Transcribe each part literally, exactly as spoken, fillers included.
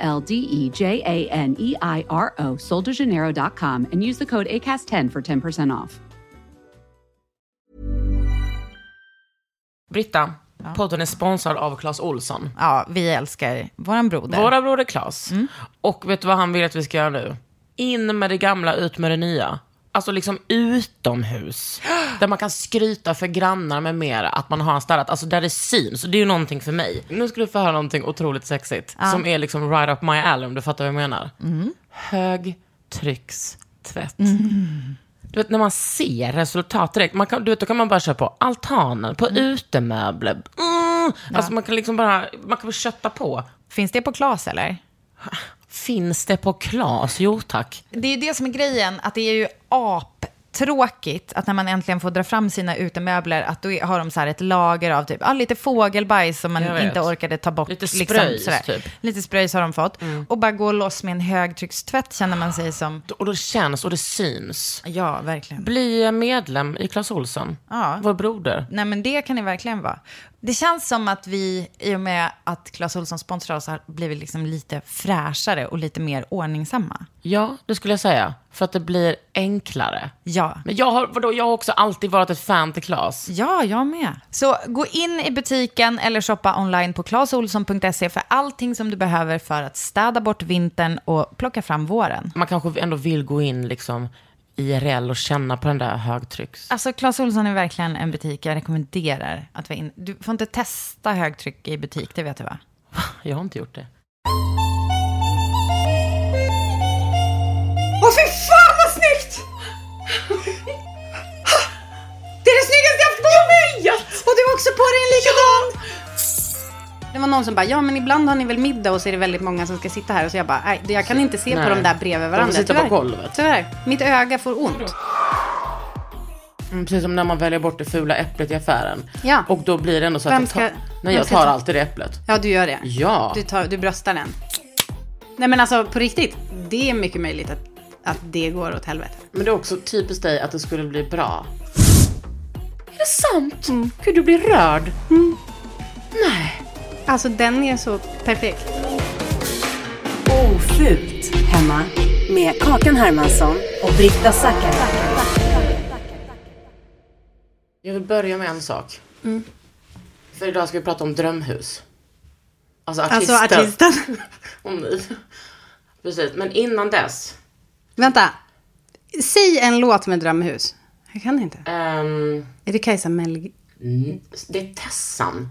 L D E J A N E I R O, sol de janeiro dot com, and use the code A C A S T ten for ten percent off. Brita, ja. Podden är sponsrad av Clas Ohlson. Ja, vi älskar våran broder. Våra broder Clas. Mm. Och vet du vad han vill att vi ska göra nu? In med det gamla, ut med det nya. Alltså liksom utomhus. Där man kan skryta för grannar med mer att man har en städat. Alltså där det syns. Det är ju någonting för mig. Nu ska du få höra någonting otroligt sexigt. Ah. Som är liksom right up my alley, om du fattar vad jag menar. Mm. Högtryckstvätt. Mm. Du vet, när man ser resultat direkt. Man kan, du vet, då kan man bara köra på altanen, på mm. utemöbler. Mm. Ja. Alltså man kan liksom bara, man kan bara kötta på. Finns det på Clas eller? Finns det på Clas? Jo tack. Det är ju det som är grejen, att det är ju aptråkigt att när man äntligen får dra fram sina utemöbler, att då har de så här ett lager av typ, ah, lite fågelbajs som man inte orkade ta bort. Lite spröjs liksom, typ. Lite spröjs har de fått. Mm. Och bara gå loss med en högtryckstvätt, känner man sig som. Och då känns och det syns. Ja, verkligen. Bli medlem i Clas Ohlson. Ja. Vår broder. Nej men det kan det verkligen vara. Det känns som att vi, i och med att Clas Ohlson sponsrar oss, har blivit liksom lite fräschare och lite mer ordningsamma. Ja, det skulle jag säga. För att det blir enklare. Ja. Men jag har, vadå, jag har också alltid varit ett fan till Clas. Ja, jag med. Så gå in i butiken eller shoppa online på clas ohlson punkt se för allting som du behöver för att städa bort vintern och plocka fram våren. Man kanske ändå vill gå in liksom I R L och känna på den där högtrycks. Alltså Clas Ohlson är verkligen en butik jag rekommenderar att vara in. Du får inte testa högtryck i butik, det vet du va? Jag har inte gjort det. Åh fy fan vad snyggt! Det är det snyggaste jag haft på mig! Och du har också på dig en likadan! Det var någon som bara, ja men ibland har ni väl middag och så är det väldigt många som ska sitta här. Och så jag bara, nej jag kan inte se nej. på de där bredvid varandra. De sitter på golvet. Tyvärr, mitt öga får ont. Mm, precis som när man väljer bort det fula äpplet i affären. Ja. Och då blir det ändå så att ska, jag tar, nej, jag tar ta... alltid det äpplet. Ja du gör det. Ja. Du, tar, du bröstar den. Nej men alltså på riktigt, det är mycket möjligt att, att det går åt helvete. Men det är också typiskt dig att det skulle bli bra. Är det sant? Mm. Gud du blir rörd. Mm. Nej. Alltså den är så perfekt. Ofult hemma med Kakan Hermansson och Brita Sackar. Jag vill börja med en sak. Mm. För idag ska vi prata om drömhus. Alltså artisten. Alltså artisten. Åh nej. Precis, men innan dess. Vänta. Säg en låt med drömhus. Jag kan inte. Um... Är det Kajsa Melgi? Mm. Det är Tessan.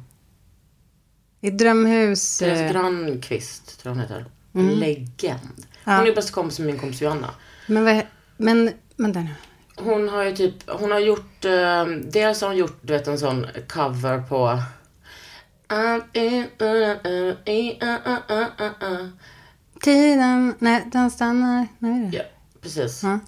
I drömhus... Deras Granqvist, tror jag hon heter. Mm. Legend. Hon ja. är bäst kompis med min kompis Johanna. Men vad... Men, vänta nu. Hon har ju typ... Hon har gjort... Eh, dels har hon gjort, du vet, en sån cover på... Tiden... Nej, den stannar... Nej, det. Ja, precis. Ja.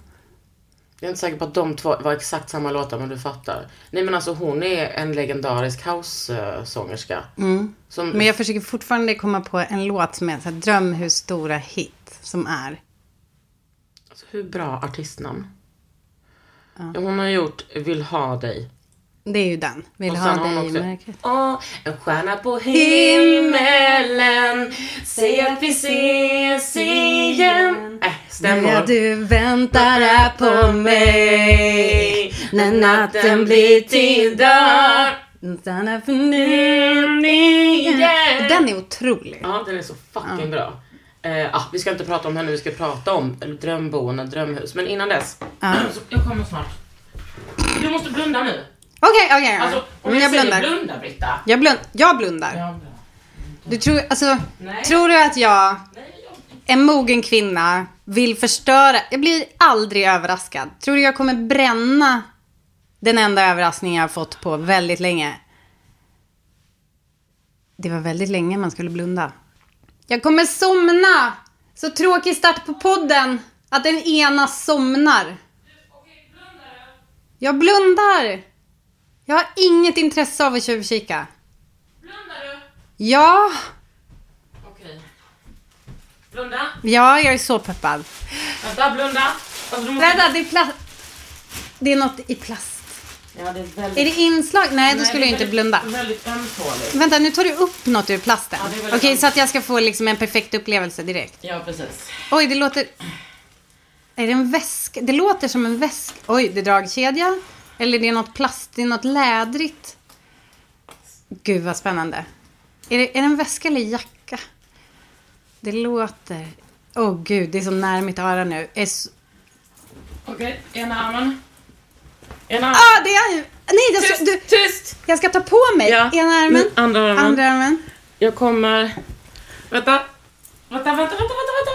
Jag är inte säker på att de två var exakt samma låtar, men du fattar. Nej men alltså hon är en legendarisk house-sångerska. Mm. Som... Men jag försöker fortfarande komma på en låt som är en drömhus stora hit som är. Alltså, hur bra artistnamn. Ja. Hon har gjort Vill ha dig. Det är ju den. Vill ha dig i märket. Åh, en stjärna på himmelen. Säg att vi ses igen. Äh, stämmer. När du väntar här på mig. När natten blir till dag. Stanna för nu igen. Den är otrolig. Ja, den är så fucking bra. Eh, ah, vi ska inte prata om henne, vi ska prata om drömboende, drömhus. Men innan dess. Ah. Jag kommer snart. Du måste blunda nu. Okej, okay, okej. Okay. Alltså, om jag blundar. blundar, Britta. Jag, blund, jag blundar. Jag blundar. Du tror, alltså, tror du att jag, Nej, jag, en mogen kvinna, vill förstöra? Jag blir aldrig överraskad. Tror du jag kommer bränna den enda överraskningen jag har fått på väldigt länge? Det var väldigt länge man skulle blunda. Jag kommer somna. Så tråkig start på podden att den ena somnar. Jag blundar. Jag har inget intresse av att tjuvkika. Blundar du? Ja. Okej. Blunda? Ja, jag är så peppad. Vänta, blunda. Alltså, du måste... Vänta, det är plast. Det är något i plast. Ja, det är, väldigt... är det inslag? Nej, Nej då skulle jag väldigt, inte blunda. Väldigt ömtåligt. Vänta, nu tar du upp något ur plasten. Ja, Okej, ömt. Så att jag ska få liksom en perfekt upplevelse direkt. Ja, precis. Oj, det låter... Är det en väska? Det låter som en väska. Oj, det är dragkedja. Eller det är något plast, det är något lädrigt. Gud vad spännande. Är det, är det en väska eller jacka? Det låter... Åh oh, gud, det är så nära mitt öra nu. Så... Okej, okay, ena armen. Ena armen. Ah, det är ju... Nej, det... tyst, du... tyst! Jag ska ta på mig. Ja. Ena armen. Andra armen. Andra armen. Jag kommer... Vänta. Vänta, vänta, vänta, vänta,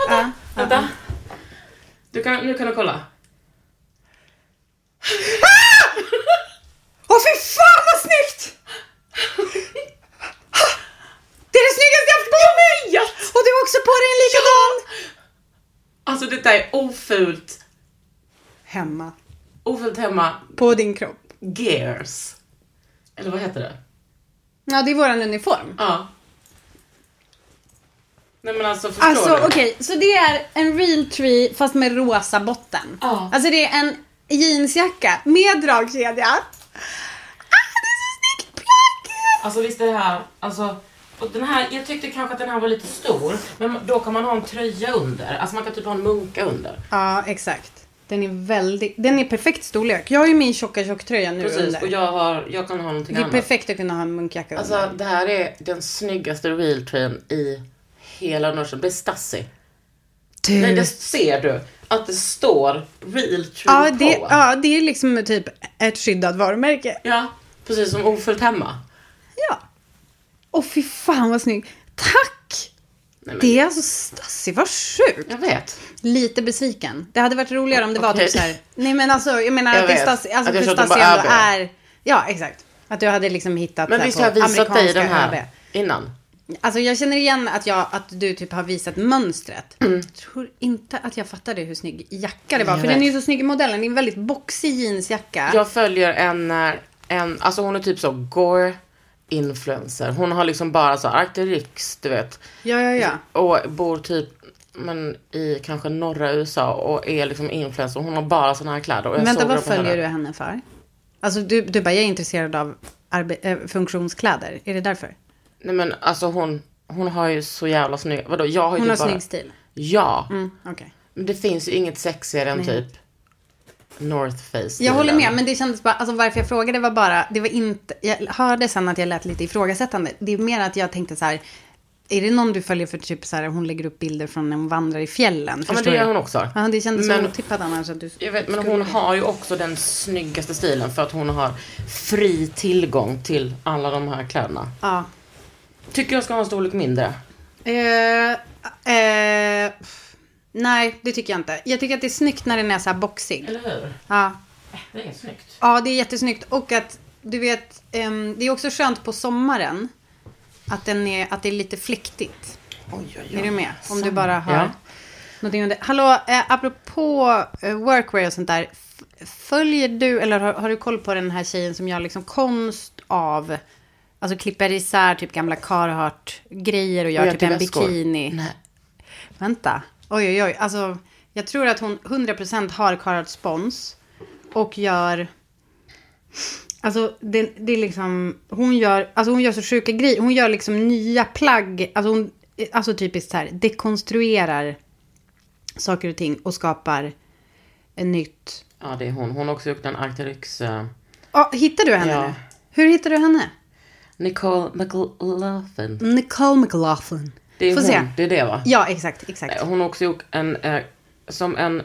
vänta. Ah, vänta. Ah. Du kan, nu kan du kolla. Ah! Åh oh, fy fan vad snyggt! Det är det snyggaste jag haft på mig! Och du har också på dig en likadan! Alltså det där är ofult. Hemma. Ofult hemma. På din kropp. Gears. Eller vad heter det? Ja, det är våran uniform. Ja. Nej, men alltså, alltså okej, okay, så det är en real tree fast med rosa botten. Ja. Alltså det är en jeansjacka med dragkedja. Ah, det är så snyggt plagg! Alltså visst är det här, alltså, och den här, jag tyckte kanske att den här var lite stor. Men då kan man ha en tröja under. Alltså man kan typ ha en munka under. Ja, exakt. Den är väldigt, den är perfekt storlek. Jag har ju min tjocka tjocktröja nu. Precis, under. Och jag, har, jag kan ha någonting annat. Det är annat. Perfekt att kunna ha en munkjacka alltså, under. Alltså det här är den snyggaste real trayen i hela Norsen. Det är Stassi. Du. Nej, det ser du. Att det står real true ja, det, på. Ja, det är liksom typ ett skyddat varumärke. Ja, precis som ofullt hemma. Ja. Åh, fy fan vad snygg. Tack! Nej, men... Det är alltså Stassi, vad sjukt. Jag vet. Lite besviken. Det hade varit roligare om det okay. var typ så här. Nej, men alltså, jag menar jag att det Stassi, alltså att Stassi ändå är... Ja, exakt. Att du hade liksom hittat... Men visst har jag visat dig den här över. Innan? Alltså jag känner igen att, jag, att du typ har visat mönstret. Mm. Jag tror inte att jag fattade hur snygg jacka det var. Jag för vet. Den är ju så snygg i modellen. Det är en väldigt boxig jeansjacka. Jag följer en, en alltså hon är typ så gore-influencer. Hon har liksom bara så Arc'teryx, du vet. Ja, ja, ja. Och bor typ men, i kanske norra U S A och är liksom influencer. Hon har bara såna här kläder. Och jag vänta, vad följer henne. Du henne för? Alltså du, du bara, jag är intresserad av arbe- äh, funktionskläder. Är det därför? Nej men alltså hon hon har ju så jävla snygg. Vadå? Jag har ju hon typ har bara... snygg stil. Ja. Mm, okay. Men det finns ju inget sexigare än typ North Face. Jag håller med, men det kändes bara alltså varför jag frågade var bara det var inte jag hörde sen att jag lät lite ifrågasättande. Det är mer att jag tänkte så här är det någon du följer för typ så här hon lägger upp bilder från när hon vandrar i fjällen ja, men det gör hon också. Ja, det kändes men, så otippat annars att du jag vet men hon har ju också den snyggaste stilen för att hon har fri tillgång till alla de här kläderna. Ja. Tycker jag ska ha en storlek mindre? Uh, uh, nej, det tycker jag inte. Jag tycker att det är snyggt när den är så här boxig. Eller hur? Ja. Det är snyggt. Ja, det är jättesnyggt. Och att, du vet, um, det är också skönt på sommaren att, den är, att det är lite fläktigt. Oj, oj, oj. Är du med? Om du bara har ja. Någonting under. Hallå, eh, apropå eh, workwear och sånt där. F- följer du, eller har, har du koll på den här tjejen som gör liksom konst av... Alltså klipper isär typ gamla Carhartt grejer och gör och typ en väskor. Bikini. Nej. Vänta. Oj oj oj. Alltså jag tror att hon hundra procent har Carhartt spons och gör alltså det, det är liksom hon gör alltså hon gör så sjuka grejer. Hon gör liksom nya plagg. Alltså hon alltså typiskt så här dekonstruerar saker och ting och skapar en nytt. Ja, det är hon. Hon har också gjort en Arc'teryx. Ja, ah, hittar du henne? Ja. Hur hittar du henne? Nicole McLaughlin. Nicole McLaughlin. Det är, hon, det är det va? Ja, exakt, exakt. Hon har också gjort en eh, som en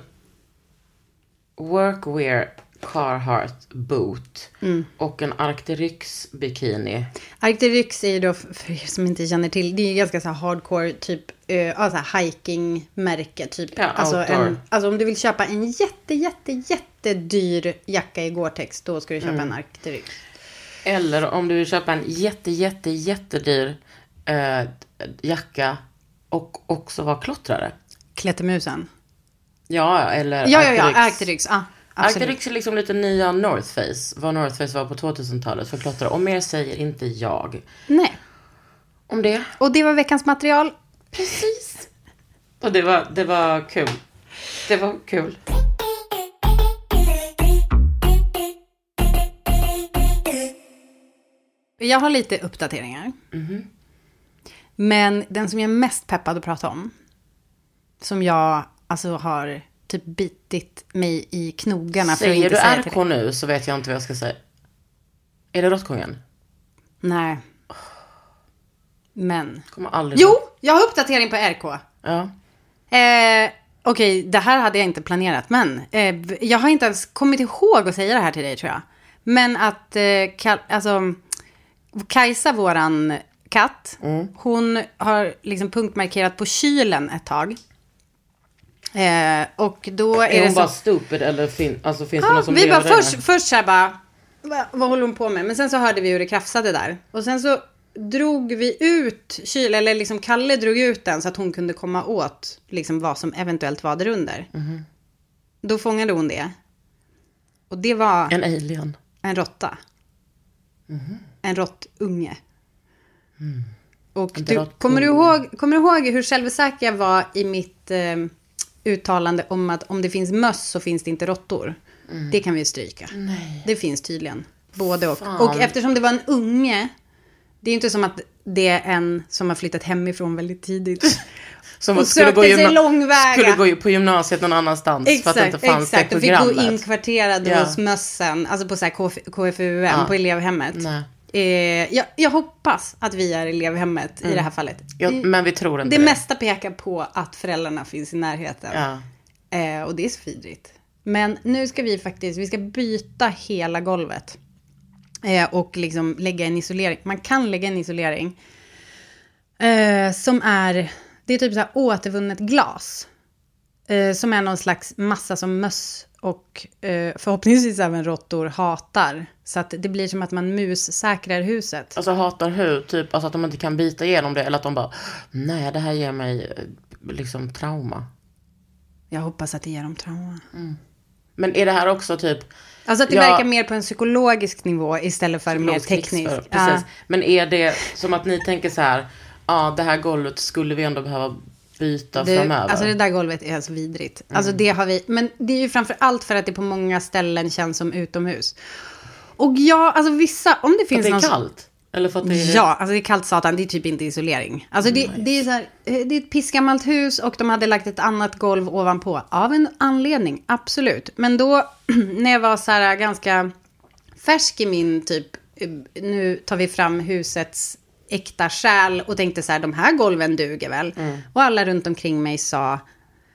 workwear Carhartt boot mm. och en Arc'teryx bikini. Arc'teryx är då för er som inte känner till, det är ganska så här hardcore typ eh alltså hiking märke typ ja, alltså en, alltså om du vill köpa en jätte jätte jätte dyr jacka i Gore-Tex då ska du köpa mm. en Arc'teryx. Eller om du vill köpa en jätte, jätte, jättedyr eh, jacka och också var klottrare. Klättermusen. Ja, eller ja, Arc'teryx. Ja, ja, Arc'teryx. Ah, Arc'teryx är liksom lite nya North Face. Vad North Face var på tvåtusentalet för klottrare. Och mer säger inte jag. Nej. Om det. Och det var veckans material. Precis. Och det var, det var kul. Det var kul. Jag har lite uppdateringar. Mm-hmm. Men den som jag är mest peppad att prata om, som jag alltså har typ bitit mig i knogarna för att inte säga till dig. Säger du R K nu så vet jag inte vad jag ska säga. Är det Rottkongen? Nej. Men. Kommer aldrig... Jo, jag har uppdatering på R K. Ja. Eh, Okej, okay, det här hade jag inte planerat. Men eh, jag har inte ens kommit ihåg att säga det här till dig, tror jag. Men att eh, ka- alltså, Kajsa, våran katt, mm. hon har liksom punktmarkerat på kylen ett tag. Eh, och då är, är hon det så... bara stupid eller fin... alltså, finns ah, det någon som vi bara först, först så här bara, vad, vad håller hon på med? Men sen så hörde vi hur det krafsade där. Och sen så drog vi ut kylen, eller liksom Kalle drog ut den så att hon kunde komma åt liksom vad som eventuellt var där under. Mm. Då fångade hon det. Och det var... En alien. En råtta. Mm. En råttunge. Mm. Och du, kommer, du ihåg, kommer du ihåg hur självsäker jag var i mitt... Eh, uttalande om att om det finns möss så finns det inte råttor. Mm. Det kan vi ju stryka. Nej. Det finns tydligen. Både och. Fan. Och eftersom det var en unge, det är ju inte som att det är en som har flyttat hemifrån väldigt tidigt. Som och skulle, gå gymna- långväga. skulle gå på gymnasiet någon annanstans. Exakt, för att det inte fanns exakt. Det programmet. Och fick gå inkvarterad yeah. hos mössen. Alltså på så här Kf- K F U M, ja. På elevhemmet. Nej. Eh, jag, jag hoppas att vi är elevhemmet mm. i det här fallet. Ja, men vi tror inte det. Det mesta pekar på att föräldrarna finns i närheten. Ja. Eh, och det är så fidrigt. Men nu ska vi faktiskt, vi ska byta hela golvet. Eh, och liksom lägga en isolering. Man kan lägga en isolering. Eh, som är, det är typ så här återvunnet glas. Eh, som är någon slags massa som möss. Och eh, förhoppningsvis även råttor hatar. Så att det blir som att man mussäkrar huset. Alltså hatar hur? Typ alltså att de inte kan bita igenom det. Eller att de bara, nej det här ger mig liksom trauma. Jag hoppas att det ger dem trauma. Mm. Men är det här också typ... Alltså att det jag... verkar mer på en psykologisk nivå istället för mer teknisk. Precis. Ah. Men är det som att ni tänker så här, ja ah, det här golvet skulle vi ändå behöva... byta det, framöver. Alltså det där golvet är alltså vidrigt. Mm. Alltså det har vi, men det är ju framför allt för att det på många ställen känns som utomhus. Och ja, alltså vissa, om det finns någon... Att det är någon... kallt? Eller för att det är... Ja, alltså det är kallt satan, det är typ inte isolering. Alltså det, det är så här, det är ett pissgammalt hus och de hade lagt ett annat golv ovanpå. Av en anledning, absolut. Men då, när jag var så här ganska färsk i min typ, nu tar vi fram husets... äkta själ och tänkte så här, de här golven duger väl. Mm. Och alla runt omkring mig sa,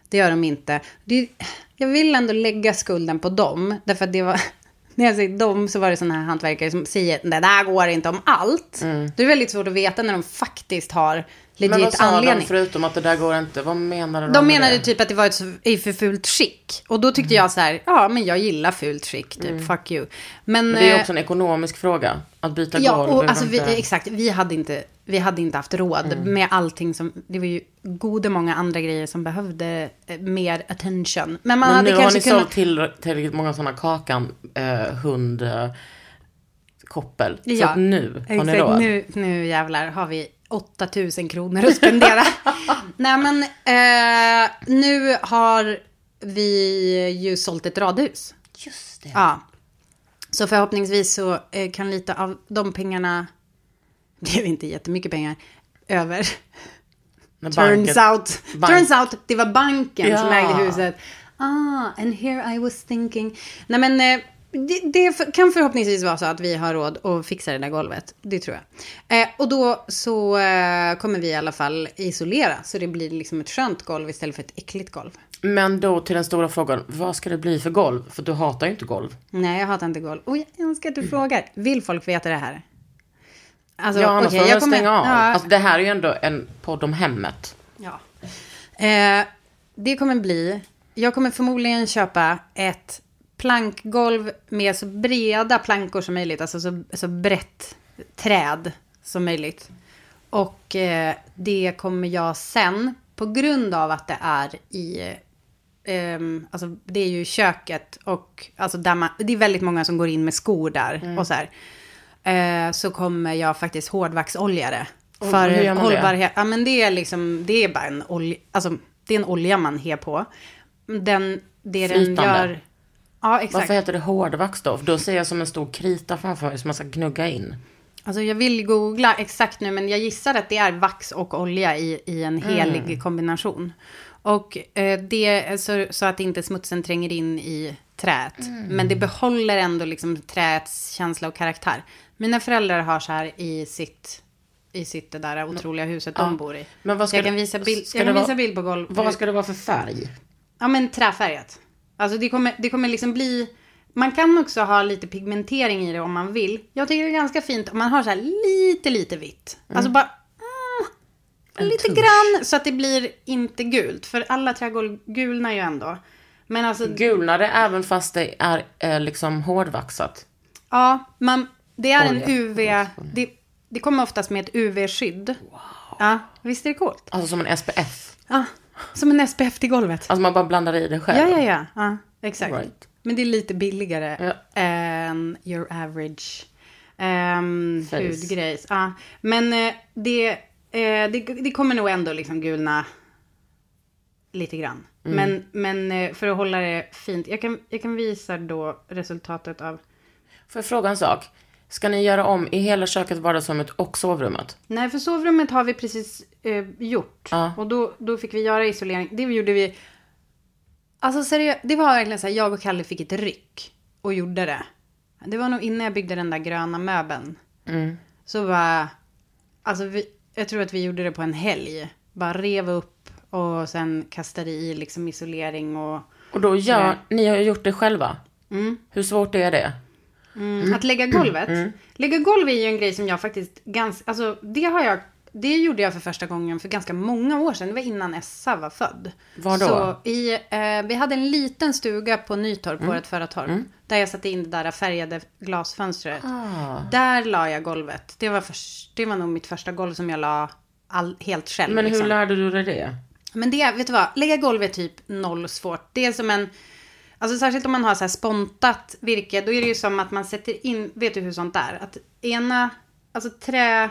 det gör de inte. Det, jag vill ändå lägga skulden på dem. Därför att det var, när jag säger dem så var det sådana här hantverkare som säger, det där går inte om allt. Mm. Det är väldigt svårt att veta när de faktiskt har legit anledning. Men vad sa anledning. De förutom att det där går inte? Vad menade de? De menade det? Typ att det var ett i för fult skick. Och då tyckte mm. jag så här, ja men jag gillar fult skick. Typ, mm. fuck you. Men, men det är också en ekonomisk fråga. Att byta ja, golv. Och, alltså, vi, exakt, vi hade, inte, vi hade inte haft råd mm. med allting som, det var ju gode många andra grejer som behövde eh, mer attention. Men, man Men hade nu kanske har ni kunnat... sålt till, till många sådana Kakan eh, hund eh, koppel. Ja, så att nu exakt, har ni råd. Nu, nu jävlar har vi åttatusen kronor att spendera. Nej men eh, nu har vi ju sålt ett radhus. Just det. Ja. Så förhoppningsvis så kan lite av de pengarna, det är inte jättemycket pengar, över. Turns out, Bank. turns out, det var banken ja. som ägde huset. Ah, and here I was thinking. Nej men, det, det kan förhoppningsvis vara så att vi har råd att fixa det där golvet. Det tror jag. Eh, och då så eh, kommer vi i alla fall isolera. Så det blir liksom ett skönt golv istället för ett äckligt golv. Men då till den stora frågan, vad ska det bli för golv? För du hatar ju inte golv. Nej, jag hatar inte golv. Och jag önskar att du mm. frågar. Vill folk veta det här? Alltså, ja, annars okay, får jag kommer... stänga av. Ja. Alltså, det här är ju ändå en podd om hemmet. Ja. Eh, det kommer bli... Jag kommer förmodligen köpa ett plankgolv med så breda plankor som möjligt. Alltså så, så brett träd som möjligt. Och eh, det kommer jag sen, på grund av att det är i, eh, alltså det är ju köket och alltså där man, det är väldigt många som går in med skor där mm. och så här. Eh, så kommer jag faktiskt hårdvaxolja det. Oh, för hållbarhet, ja men det är liksom, det är bara en olja, alltså det är en olja man har på. Den, det flytande. Den gör... Ja, exakt. Varför heter det hårdvax då? För då ser jag som en stor krita framför mig som man ska gnugga in. Alltså jag vill googla exakt nu, men jag gissar att det är vax och olja i, i en helig mm. kombination. Och eh, det så, så att inte smutsen tränger in i träet. Mm. Men det behåller ändå liksom träets känsla och karaktär. Mina föräldrar har så här i sitt... i sitt det där otroliga huset ja. De bor i. Men vad ska jag kan visa bild, jag kan vara, visa bild på golvet. Vad ska det vara för färg? Ja, men träfärgat. Alltså det kommer, det kommer liksom bli... Man kan också ha lite pigmentering i det om man vill. Jag tycker det är ganska fint om man har så här lite, lite vitt. Mm. Alltså bara... Mm, lite tusch. Grann så att det blir inte gult. För alla trägolv gulnar ju ändå. Men alltså... Gulnar det även fast det är eh, liksom hårdvaxat? Ja, man, det är olja. En U V... Det, Det kommer oftast med ett U V-skydd. Wow. Ja, visst är det coolt? Alltså som en S P F. Ja, som en S P F till golvet. Alltså man bara blandar i det själv. Ja, ja, ja. ja exakt. Right. Men det är lite billigare ja. Än your average um, hudgrejs. Ja. Men eh, det, eh, det, det kommer nog ändå liksom gulna lite grann. Mm. Men, men för att hålla det fint. Jag kan, jag kan visa då resultatet av... Får jag fråga en sak? Ska ni göra om i hela köket, vardagsrummet och sovrummet? Nej, för sovrummet har vi precis eh, gjort. Ja. Och då, då fick vi göra isolering. Det gjorde vi... Alltså seriöst, det var verkligen så här, jag och Kalle fick ett ryck och gjorde det. Det var nog innan jag byggde den där gröna möbeln. Mm. Så bara... Alltså vi, jag tror att vi gjorde det på en helg. Bara rev upp och sen kastade i liksom isolering och... Och då gör... Så, ni har gjort det själva. Mm. Hur svårt är det? Mm. Mm. Att lägga golvet. Mm. Lägga golv är ju en grej som jag faktiskt ganska, alltså det har jag, det gjorde jag för första gången för ganska många år sedan. Det var innan Essa var född. Var då? Så i, eh, vi hade en liten stuga på Nytorp, mm. vårt förra torp, mm. där jag satte in det där färgade glasfönstret. Ah. Där la jag golvet. Det var, för, det var nog mitt första golv som jag la all, helt själv. Men hur liksom. Lärde du dig det? Men det, vet du vad? Lägga golv är typ noll svårt. Det är som en... Alltså särskilt om man har så här spontat virke, då är det ju som att man sätter in, vet du hur sånt där? Att ena, alltså trä,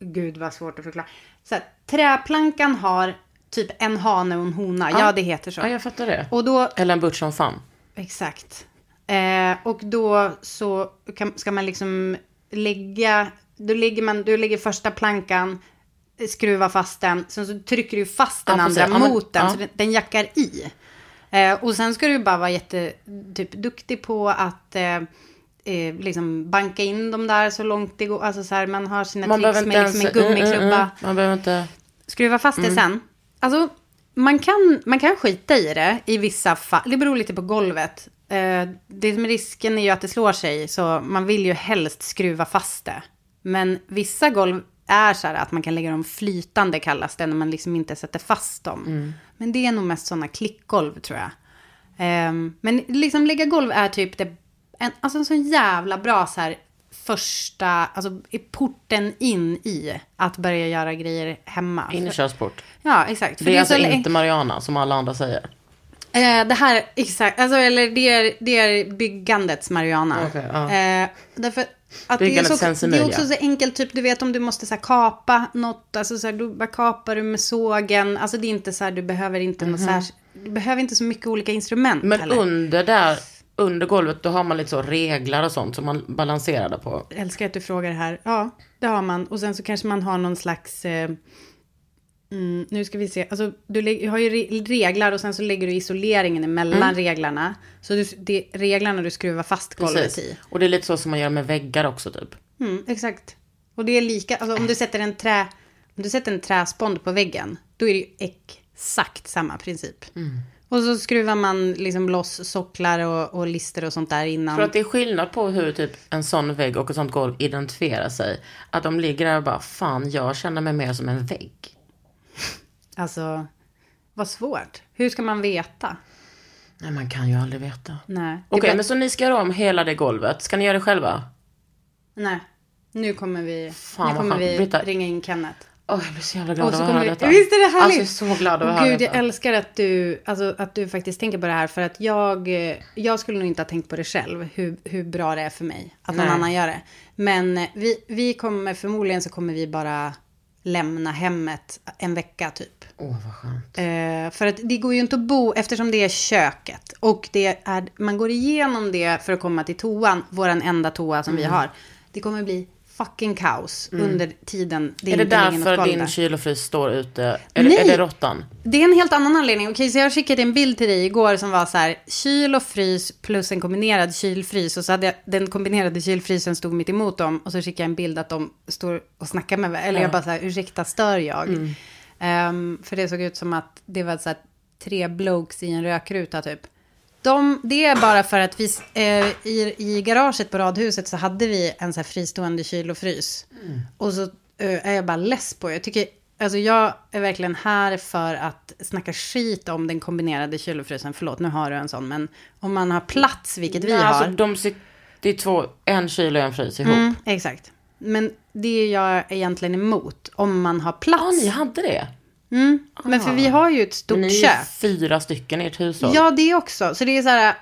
gud vad svårt att förklara. Så här, träplankan har typ en hane och en hona, ja, ja det heter så. Ja, jag fattar det. Och då, eller en butch som fan. Exakt. Eh, och då så kan, ska man liksom lägga, då lägger man, du lägger första plankan, skruvar fast den, sen så trycker du fast den ja, andra ja, men, mot den, ja. Så den, den jackar i. Eh, och sen ska du bara vara jätte, typ, duktig på att eh, eh, liksom banka in dem där så långt det går. Alltså så här, man har sina man tricks med ens, liksom, en gummiklubba. Uh, uh, uh, man behöver inte... Skruva fast mm. det sen. Alltså, man kan, man kan skita i det i vissa fall. Det beror lite på golvet. Eh, det som är risken är ju att det slår sig, så man vill ju helst skruva fast det. Men vissa golv är så här att man kan lägga dem flytande, kallas det, när man liksom inte sätter fast dem. Mm. Men det är nog mest sådana klickgolv, tror jag. Um, men liksom lägga golv är typ det, en, alltså en så jävla bra så här första, alltså i porten in i att börja göra grejer hemma. Innerkörsport. Ja, exakt. För det är, det är alltså så, inte Mariana som alla andra säger. Uh, det här, exakt. Alltså, eller det är, det är byggandets Mariana. Okay, uh. Uh, därför... Att det, är så, det är också så enkelt, typ du vet om du måste så här, kapa något, alltså så här, du bara kapar du med sågen, alltså det är inte så här, du behöver inte mm-hmm. något så här, du behöver inte så mycket olika instrument. Men heller. Under där, under golvet, då har man lite så reglar och sånt som man balanserar på. Jag älskar att du frågar det här, ja det har man, och sen så kanske man har någon slags eh, mm, nu ska vi se, alltså du lä- har ju re- reglar och sen så lägger du isoleringen emellan mm. reglarna. Så du, det är reglarna du skruvar fast golvet precis. I. Och det är lite så som man gör med väggar också typ. Mm, exakt. Och det är lika, alltså om du sätter en trä, om du sätter en träspond på väggen, då är det ju exakt samma princip. Mm. Och så skruvar man liksom loss socklar och, och lister och sånt där innan. För att det är skillnad på hur typ en sån vägg och ett sånt golv identifierar sig. Att de ligger där och bara, fan jag känner mig mer som en vägg. Alltså, vad svårt. Hur ska man veta? Nej, man kan ju aldrig veta. Nej. Okej, okay, bara... men så ni ska göra om hela det golvet. Ska ni göra det själva? Nej, nu kommer vi, fan, nu kommer vi Brita, ringa in Kenneth. Åh, oh, jag blir så jävla glad över att höra detta. Visst är det härligt? Alltså, jag är så glad över att höra detta. Gud, jag älskar att du, alltså, att du faktiskt tänker på det här. För att jag, jag skulle nog inte ha tänkt på det själv. Hur, hur bra det är för mig att någon Nej. annan gör det. Men vi, vi kommer, förmodligen så kommer vi bara lämna hemmet en vecka typ. Åh, oh, vad skönt. Eh, för att det går ju inte att bo, eftersom det är köket. Och det är, man går igenom det för att komma till toan. Våran enda toa som mm. vi har. Det kommer bli fucking kaos mm. under tiden. Det är, är det därför din kyl och frys står ute? Är, Nej, är det råttan? Det är en helt annan anledning. Okej, så jag skickade en bild till dig igår som var så här: kyl och frys plus en kombinerad kylfrys. Och så hade jag, den kombinerade kylfrysen stod mitt emot dem. Och så skickade jag en bild att de står och snackar med mig. Eller ja. jag bara så här: ursäkta, stör jag? Mm. Um, för det såg ut som att det var så här, tre blokes i en rökruta typ. De, det är bara för att vi eh, i, i garaget på radhuset så hade vi en så här fristående kyl och frys. Mm. Och så eh, är jag bara less på. Jag tycker, alltså jag är verkligen här för att snacka skit om den kombinerade kyl och frysen. Förlåt, nu har du en sån. Men om man har plats, vilket vi ja, har. Alltså de, det är två, en kyl och en frys ihop. Mm, exakt. Men det är jag egentligen emot. Om man har plats. Ja, ni hade det. Mm. Men för vi har ju ett stort kök. Ni är kök. fyra stycken i ett hushåll. Ja, det också. Så det är så här,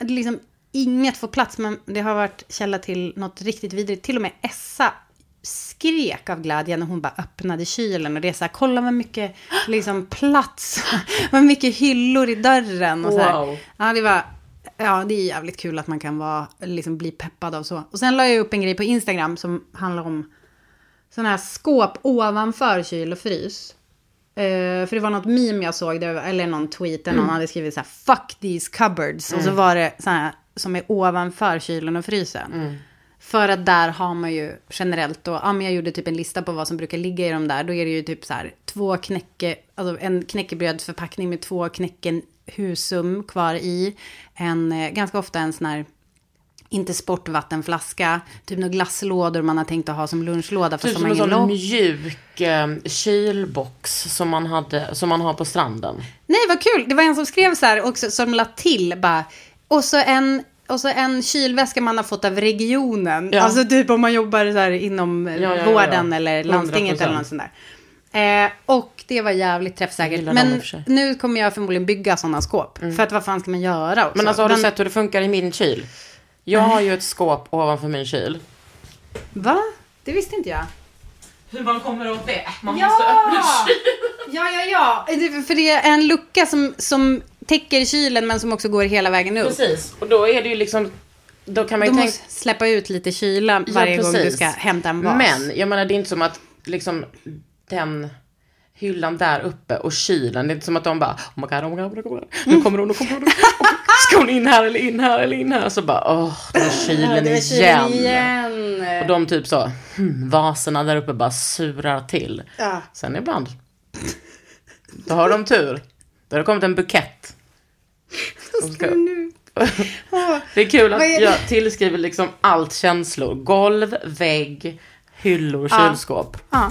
liksom inget får plats. Men det har varit källa till något riktigt vidrigt. Till och med Essa skrek av glädje när hon bara öppnade kylen. Och det är så här, kolla vad mycket liksom, plats. Vad mycket hyllor i dörren. Och wow. Så här. Ja, det var... Ja, det är jävligt kul att man kan vara, liksom, bli peppad av så. Och sen la jag upp en grej på Instagram som handlar om sådana här skåp ovanför kyl och frys. Uh, för det var något meme jag såg där, eller någon tweet där mm. någon hade skrivit så här: fuck these cupboards mm. och så var det så här, som är ovanför kylen och frysen mm. för att där har man ju generellt då, ja men jag gjorde typ en lista på vad som brukar ligga i de där, då är det ju typ så här två knäcke, alltså en knäckebrödsförpackning med två knäcken husum kvar i, en ganska ofta en sån här inte sportvattenflaska, typ några glasslådor man har tänkt att ha som lunchlåda för typ som en sån lock. mjuk eh, kylbox som man hade som man har på stranden. Nej, vad kul. Det var en som skrev så här också som la till bara och så en och så en kylväska man har fått av regionen. Ja. Alltså typ om man jobbar så här inom ja, ja, vården ja, ja. eller landstinget hundra procent eller något sånt där. Eh, och det var jävligt träffsäkert. Men nu kommer jag förmodligen bygga sådana skåp mm. för att vad fan ska man göra också? Men alltså har du Men... sett hur det funkar i min kyl? Jag har ju ett skåp ovanför min kyl. Va? Det visste inte jag. Hur man kommer åt det? Man ja! måste öppna kylen. Ja, ja, ja. Det, för det är en lucka som, som täcker kylen men som också går hela vägen upp. Precis. Och då är det ju liksom... Då kan man ju tänka... släppa ut lite kyla varje ja, gång du ska hämta en vas. Men jag menar, det är inte som att liksom den... hyllan där uppe och kylen. Det är inte som att de bara, oh my god, oh my god, oh my god. Nu kommer hon, nu kommer hon. Ska hon in här eller in här eller in här? Så bara, åh, oh, det var kylen ja, igen. igen. Och de typ så, hm, vaserna där uppe bara surar till. Ja. Sen ibland, då har de tur. Då har det kommit en bukett. Så ska nu. Det är kul att är jag tillskriver liksom allt känslor. Golv, vägg, hyllor, ja. kylskåp. Ja.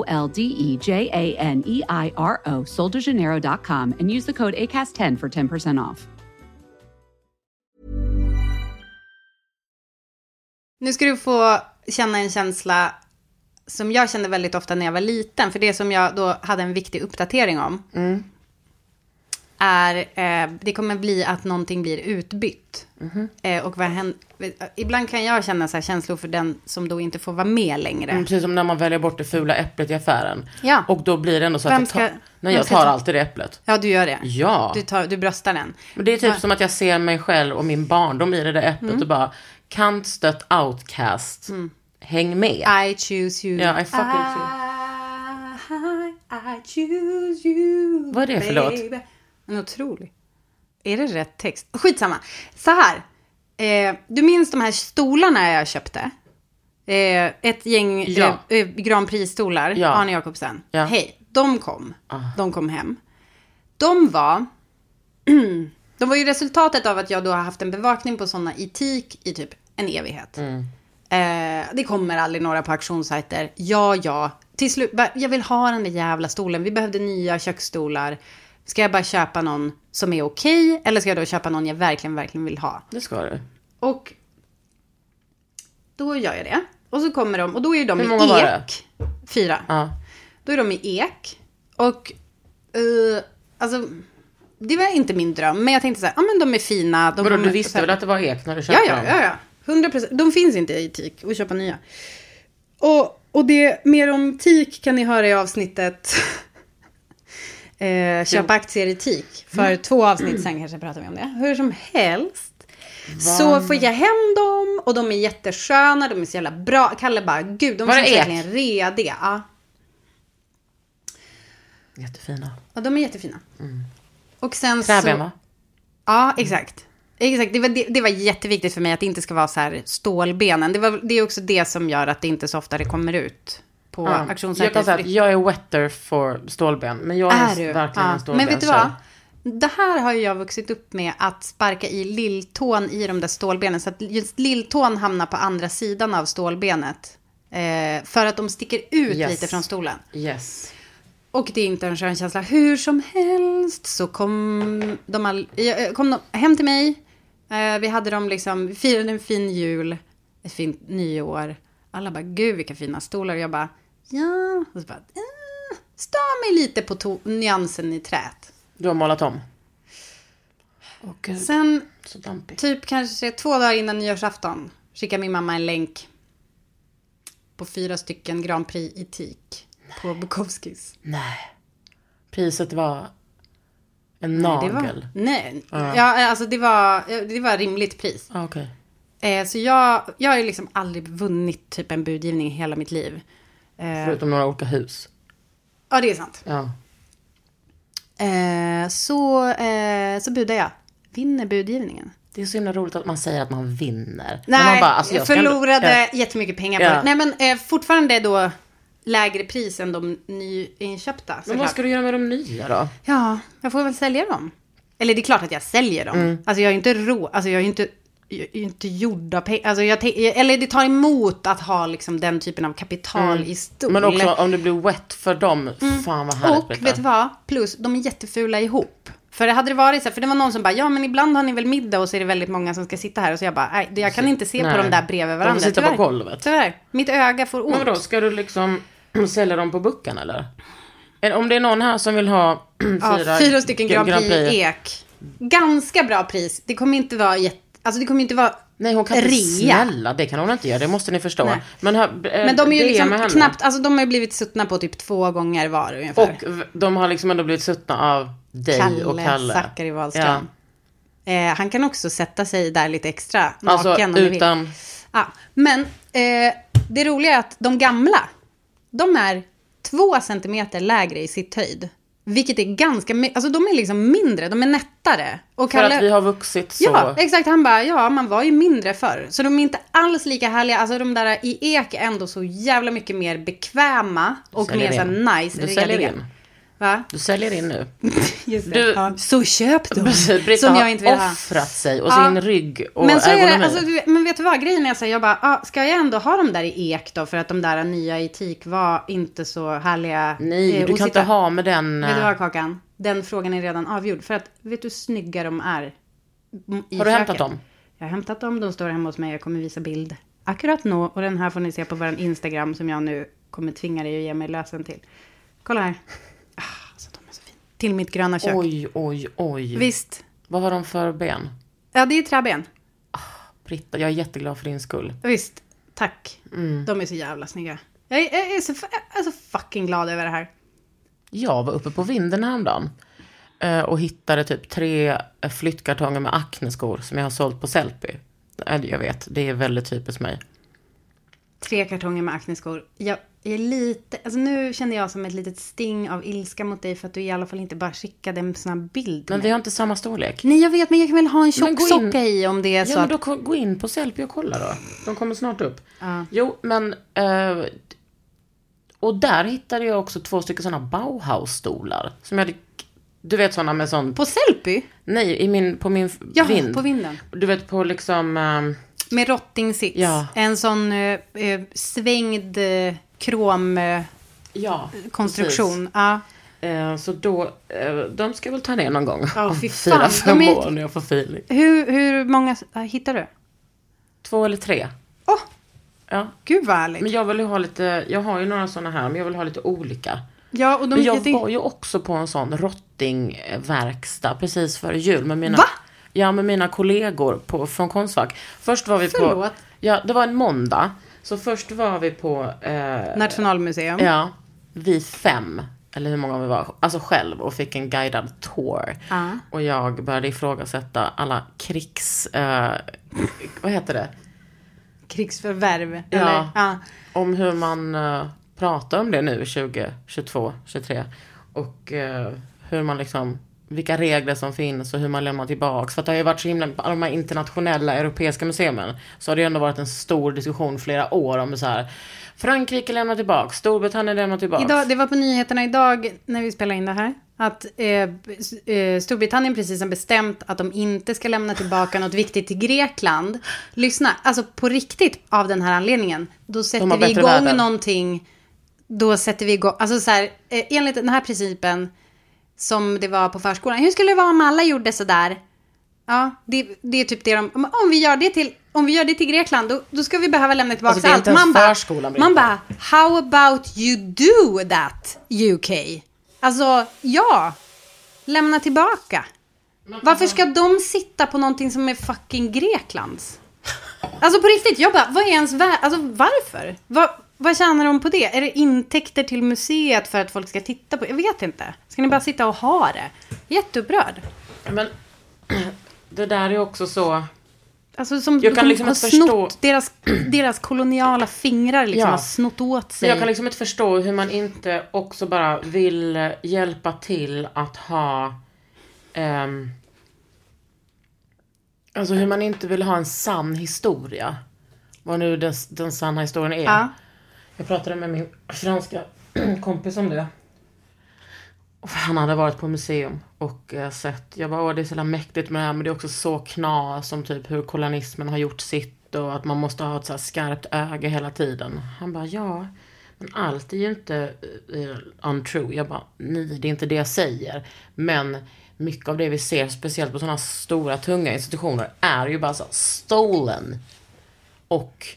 L D E J A N E I R O, sol de janeiro dot com, and use the code A C A S T ten for ten percent off. Nu ska du få känna en känsla som jag kände väldigt ofta när jag var liten, för det som jag då hade en viktig uppdatering om mm. är, eh, det kommer bli att någonting blir utbytt. Mm. Eh, och vad händer, ibland kan jag känna så här känslor för den som då inte får vara med längre. Mm, precis som när man väljer bort det fula äpplet i affären. Ja. Och då blir det ändå så att ska, jag, ta, nej, jag tar ta... alltid det äpplet. Ja, du gör det. Ja. Du, tar, du bröstar den. Men det är typ ja. som att jag ser mig själv och min barndom i det där äpplet mm. och bara, can't stött outcast. Mm. Häng med. I choose you. Ja, I fucking choose. I, I choose you. Vad är det för låt? En otrolig. Är det rätt text? Skitsamma. Så här. Eh, du minns de här stolarna jag köpte? Eh, ett gäng ja. eh, Grand Prix-stolar. Ja. Arne Jacobsen. Ja. Hej. De kom. Ah. De kom hem. De var... de var ju resultatet av att jag då har haft en bevakning på sådana i tik i typ en evighet. Mm. Eh, det kommer aldrig några på auktionssajter. Ja, ja. Till slut, jag vill ha den där jävla stolen. Vi behövde nya köksstolar. Ska jag bara köpa någon som är okej? Okay, eller ska jag då köpa någon jag verkligen, verkligen vill ha? Det ska du. Och då gör jag det. Och så kommer de, och då är de i ek. Fyra. Ja. Då är de i ek. Och, uh, alltså... det var inte min dröm, men jag tänkte så här, ja ah, men de är fina. De men du visste väl att det var ek när du köpte ja, ja, dem? Ja, ja, hundra procent. De finns inte i tik och köpa nya. Och, och det, mer om tik kan ni höra i avsnittet eh, köpa aktier i tik. För mm. två avsnitt sen kanske pratar vi om det. Hur som helst. Va? Så får jag hem dem och de är jättesköna, de är så jävla bra. Kalle bara, gud, de är verkligen rediga. Ja. Jättefina. Ja, de är jättefina. Mm. Och sen så, ja, exakt. Exakt, det var, det, det var jätteviktigt för mig att det inte ska vara så här stålbenen. Det, var, det är också det som gör att det inte så ofta det kommer ut på ja. auktionssajter. Jag kan säga att jag är wetter för stålben, men jag är, är verkligen ja. en stålben. Men vet du vad? Det här har jag vuxit upp med att sparka i lilltån i de där stålbenen. Så att just lilltån hamnar på andra sidan av stålbenet. Eh, för att de sticker ut yes. lite från stolen. Yes. Och det är inte en skön känsla. Hur som helst så kom de, all, kom de hem till mig. Eh, vi hade dem liksom, vi firade en fin jul, ett fint nyår. Alla bara, gud vilka fina stolar. Och jag bara, ja. Och så bara, eh, stör mig lite på to- nyansen i trät. Du har målat om. Och sen, så dampig. Typ kanske två dagar innan nyårsafton, skickade min mamma en länk på fyra stycken Grand Prix i tik. På Bukowskis. Nej. Priset var en nagel. Nej, det var, nej. Uh. Ja, alltså det var det var rimligt pris. Ah, okay. eh, så jag jag har ju liksom aldrig vunnit typ en budgivning i hela mitt liv. Eh, Förutom några olika hus. Ja, det är sant. Ja. Eh, så eh, så budade jag. Vinner budgivningen. Det är så himla roligt att man säger att man vinner. Nej, man bara, alltså, jag förlorade ändå, jag... jättemycket pengar på ja. det. Nej, men eh, fortfarande då lägre pris än de nyinköpta. Men vad klart. Ska du göra med de nya då? Ja, jag får väl sälja dem. Eller det är klart att jag säljer dem. Mm. Alltså jag är ju inte ro, alltså jag är ju inte jag är inte gjorda pengar. Alltså jag te- eller det tar emot att ha liksom den typen av kapital mm. i stol. Men också om det blir wet för dem, mm. fan vad härligt. Och vet du vad? Plus, de är jättefula ihop. För det hade det varit så här, för det var någon som bara, ja men ibland har ni väl middag och så är det väldigt många som ska sitta här. Och så jag bara, nej jag kan inte se nej. på de där bredvid varandra. De får sitta tyvärr. På golvet. Tyvärr, mitt öga får ont. Men då, ska du liksom sälja dem på buckan eller? Om det är någon här som vill ha fyra, ja, fyra stycken Grand Prix, Grand Prix ek. Ganska bra pris. Det kommer inte vara jätte... Alltså det kommer inte vara... Nej, hon kan inte snälla. Det kan hon inte göra. Det måste ni förstå. Nej. Men, här, eh, men de är ju liksom knappt... Alltså de har blivit suttna på typ två gånger var ungefär. Och de har liksom ändå blivit suttna av dig Kalle, och Kalle. Sackar i Wahlström. Ja. Eh, han kan också sätta sig där lite extra. Naken alltså om utan... Vill. Ja, men eh, det roliga är att de gamla... De är två centimeter lägre i sitt höjd. Vilket är ganska... Alltså de är liksom mindre, de är nättare. Och Kalle, för att vi har vuxit så... Ja, exakt. Han bara, ja man var ju mindre förr. Så de är inte alls lika härliga. Alltså de där i ek är ändå så jävla mycket mer bekväma. Och mer så nice. Du säljer in. Va? Du säljer in nu. Just det. Du, ja. Så köp dem. Brita som jag inte vill ha. Offrat sig och ja. sin rygg och men så är det, alltså, du, men vet du vad grejen är? Så jag bara, ah, ska jag ändå ha dem där i ek då? För att de där nya i tik var inte så härliga. Nej, eh, du kan inte ha med den. Vet du vad, Kakan? Den frågan är redan avgjord. För att, vet du hur snygga de är? I har du köket. Hämtat dem? Jag har hämtat dem. De står hemma hos mig. Jag kommer visa bild. Akkurat nå. Och den här får ni se på vår Instagram som jag nu kommer tvinga dig att ge mig lösen till. Kolla här. Ah, alltså, de är så fina. Till mitt gröna kök. Oj, oj, oj. Visst. Vad var de för ben? Ja, det är träben. Ah, Britta, jag är jätteglad för din skull. Visst, tack. Mm. De är så jävla snygga. Jag är, jag är, så, jag är så fucking glad över det här. Jag var uppe på vinden häromdagen. Och hittade typ tre flyttkartonger med Acne-skor som jag har sålt på Sellpy. Jag vet, det är väldigt typiskt mig. Tre kartonger med Acne-skor. Jag är lite, alltså nu känner jag som ett litet sting av ilska mot dig för att du i alla fall inte bara skickade en sån här bild. Men vi har inte samma storlek. Nej, jag vet, men jag kan väl ha en tjock socka i om det är så. Ja, men då att... gå in på Sellpy och kolla då. De kommer snart upp. Uh. Jo, men... Uh... Och där hittade jag också två stycken såna Bauhaus-stolar som jag hade... Du vet såna med sån... På Sellpy? Nej, i min, på min ja, vind. Ja, på vinden. Du vet på liksom... Um... Med rottingsits. Ja. En sån uh, uh, svängd uh, krom uh, ja, konstruktion. Ja, uh. uh, Så då... Uh, de ska väl ta ner någon gång. Ja, fy fan. Fyra, fem är... år när jag får feeling. Hur, hur många uh, hittar du? Två eller tre. Åh! Oh. Ja. Gud vad ärligt. Men jag vill ju ha lite... Jag har ju några såna här, men jag vill ha lite olika... Ja, och de men jag var ju också på en sån rottingverkstad precis före jul med mina, ja, med mina kollegor på, från Konstfack. Först var vi Förlåt. på... Ja, det var en måndag. Så först var vi på... Eh, Nationalmuseum. Ja, vi fem, eller hur många vi var, alltså själv och fick en guidad tour. Uh. Och jag började ifrågasätta alla krigs... Eh, vad heter det? Krigsförvärv. Ja, eller? Uh. Om hur man... Eh, prata om det nu tjugo, tjugotvå, tjugotre och eh, hur man liksom, vilka regler som finns och hur man lämnar tillbaka, för att det har ju varit så himla, på alla de här internationella europeiska museerna så har det ju ändå varit en stor diskussion flera år om så här, Frankrike lämnar tillbaka, Storbritannien lämnar tillbaka. Idag, det var på nyheterna idag när vi spelade in det här att eh, Storbritannien precis har bestämt att de inte ska lämna tillbaka något viktigt till Grekland. Lyssna, alltså på riktigt av den här anledningen, då sätter vi igång världen. någonting Då sätter vi igång, alltså så här, enligt den här principen som det var på förskolan. Hur skulle det vara om alla gjorde så där? Ja, det, det är typ det de, om vi gör det till, om vi gör det till Grekland, då, då ska vi behöva lämna tillbaka alltså, allt. Man bara, man bara, how about you do that, U K? Alltså, ja, lämna tillbaka. Varför ska de sitta på någonting som är fucking Greklands? Alltså på riktigt, jag bara, vad är ens värld? Alltså varför? Vad... Vad tjänar de på det? Är det intäkter till museet för att folk ska titta på? Jag vet inte. Ska ni bara sitta och ha det? Jätteupprörd. Men det där är också så... Alltså som jag kan liksom inte förstå... Deras, deras koloniala fingrar liksom ja. har snott åt sig. Men jag kan liksom inte förstå hur man inte också bara vill hjälpa till att ha... Um, alltså hur man inte vill ha en sann historia. Vad nu den, den sanna historien är. Ja. Jag pratade med min franska kompis om det. Och han hade varit på museum och sett, jag bara, åh, det är så jävla mäktigt med det här, men det är också så knas som typ hur kolonismen har gjort sitt och att man måste ha ett så här skarpt öga hela tiden. Han bara, ja, men allt är ju inte untrue. Jag bara, nej, det är inte det jag säger. Men mycket av det vi ser, speciellt på sådana stora, tunga institutioner, är ju bara så stolen. Och...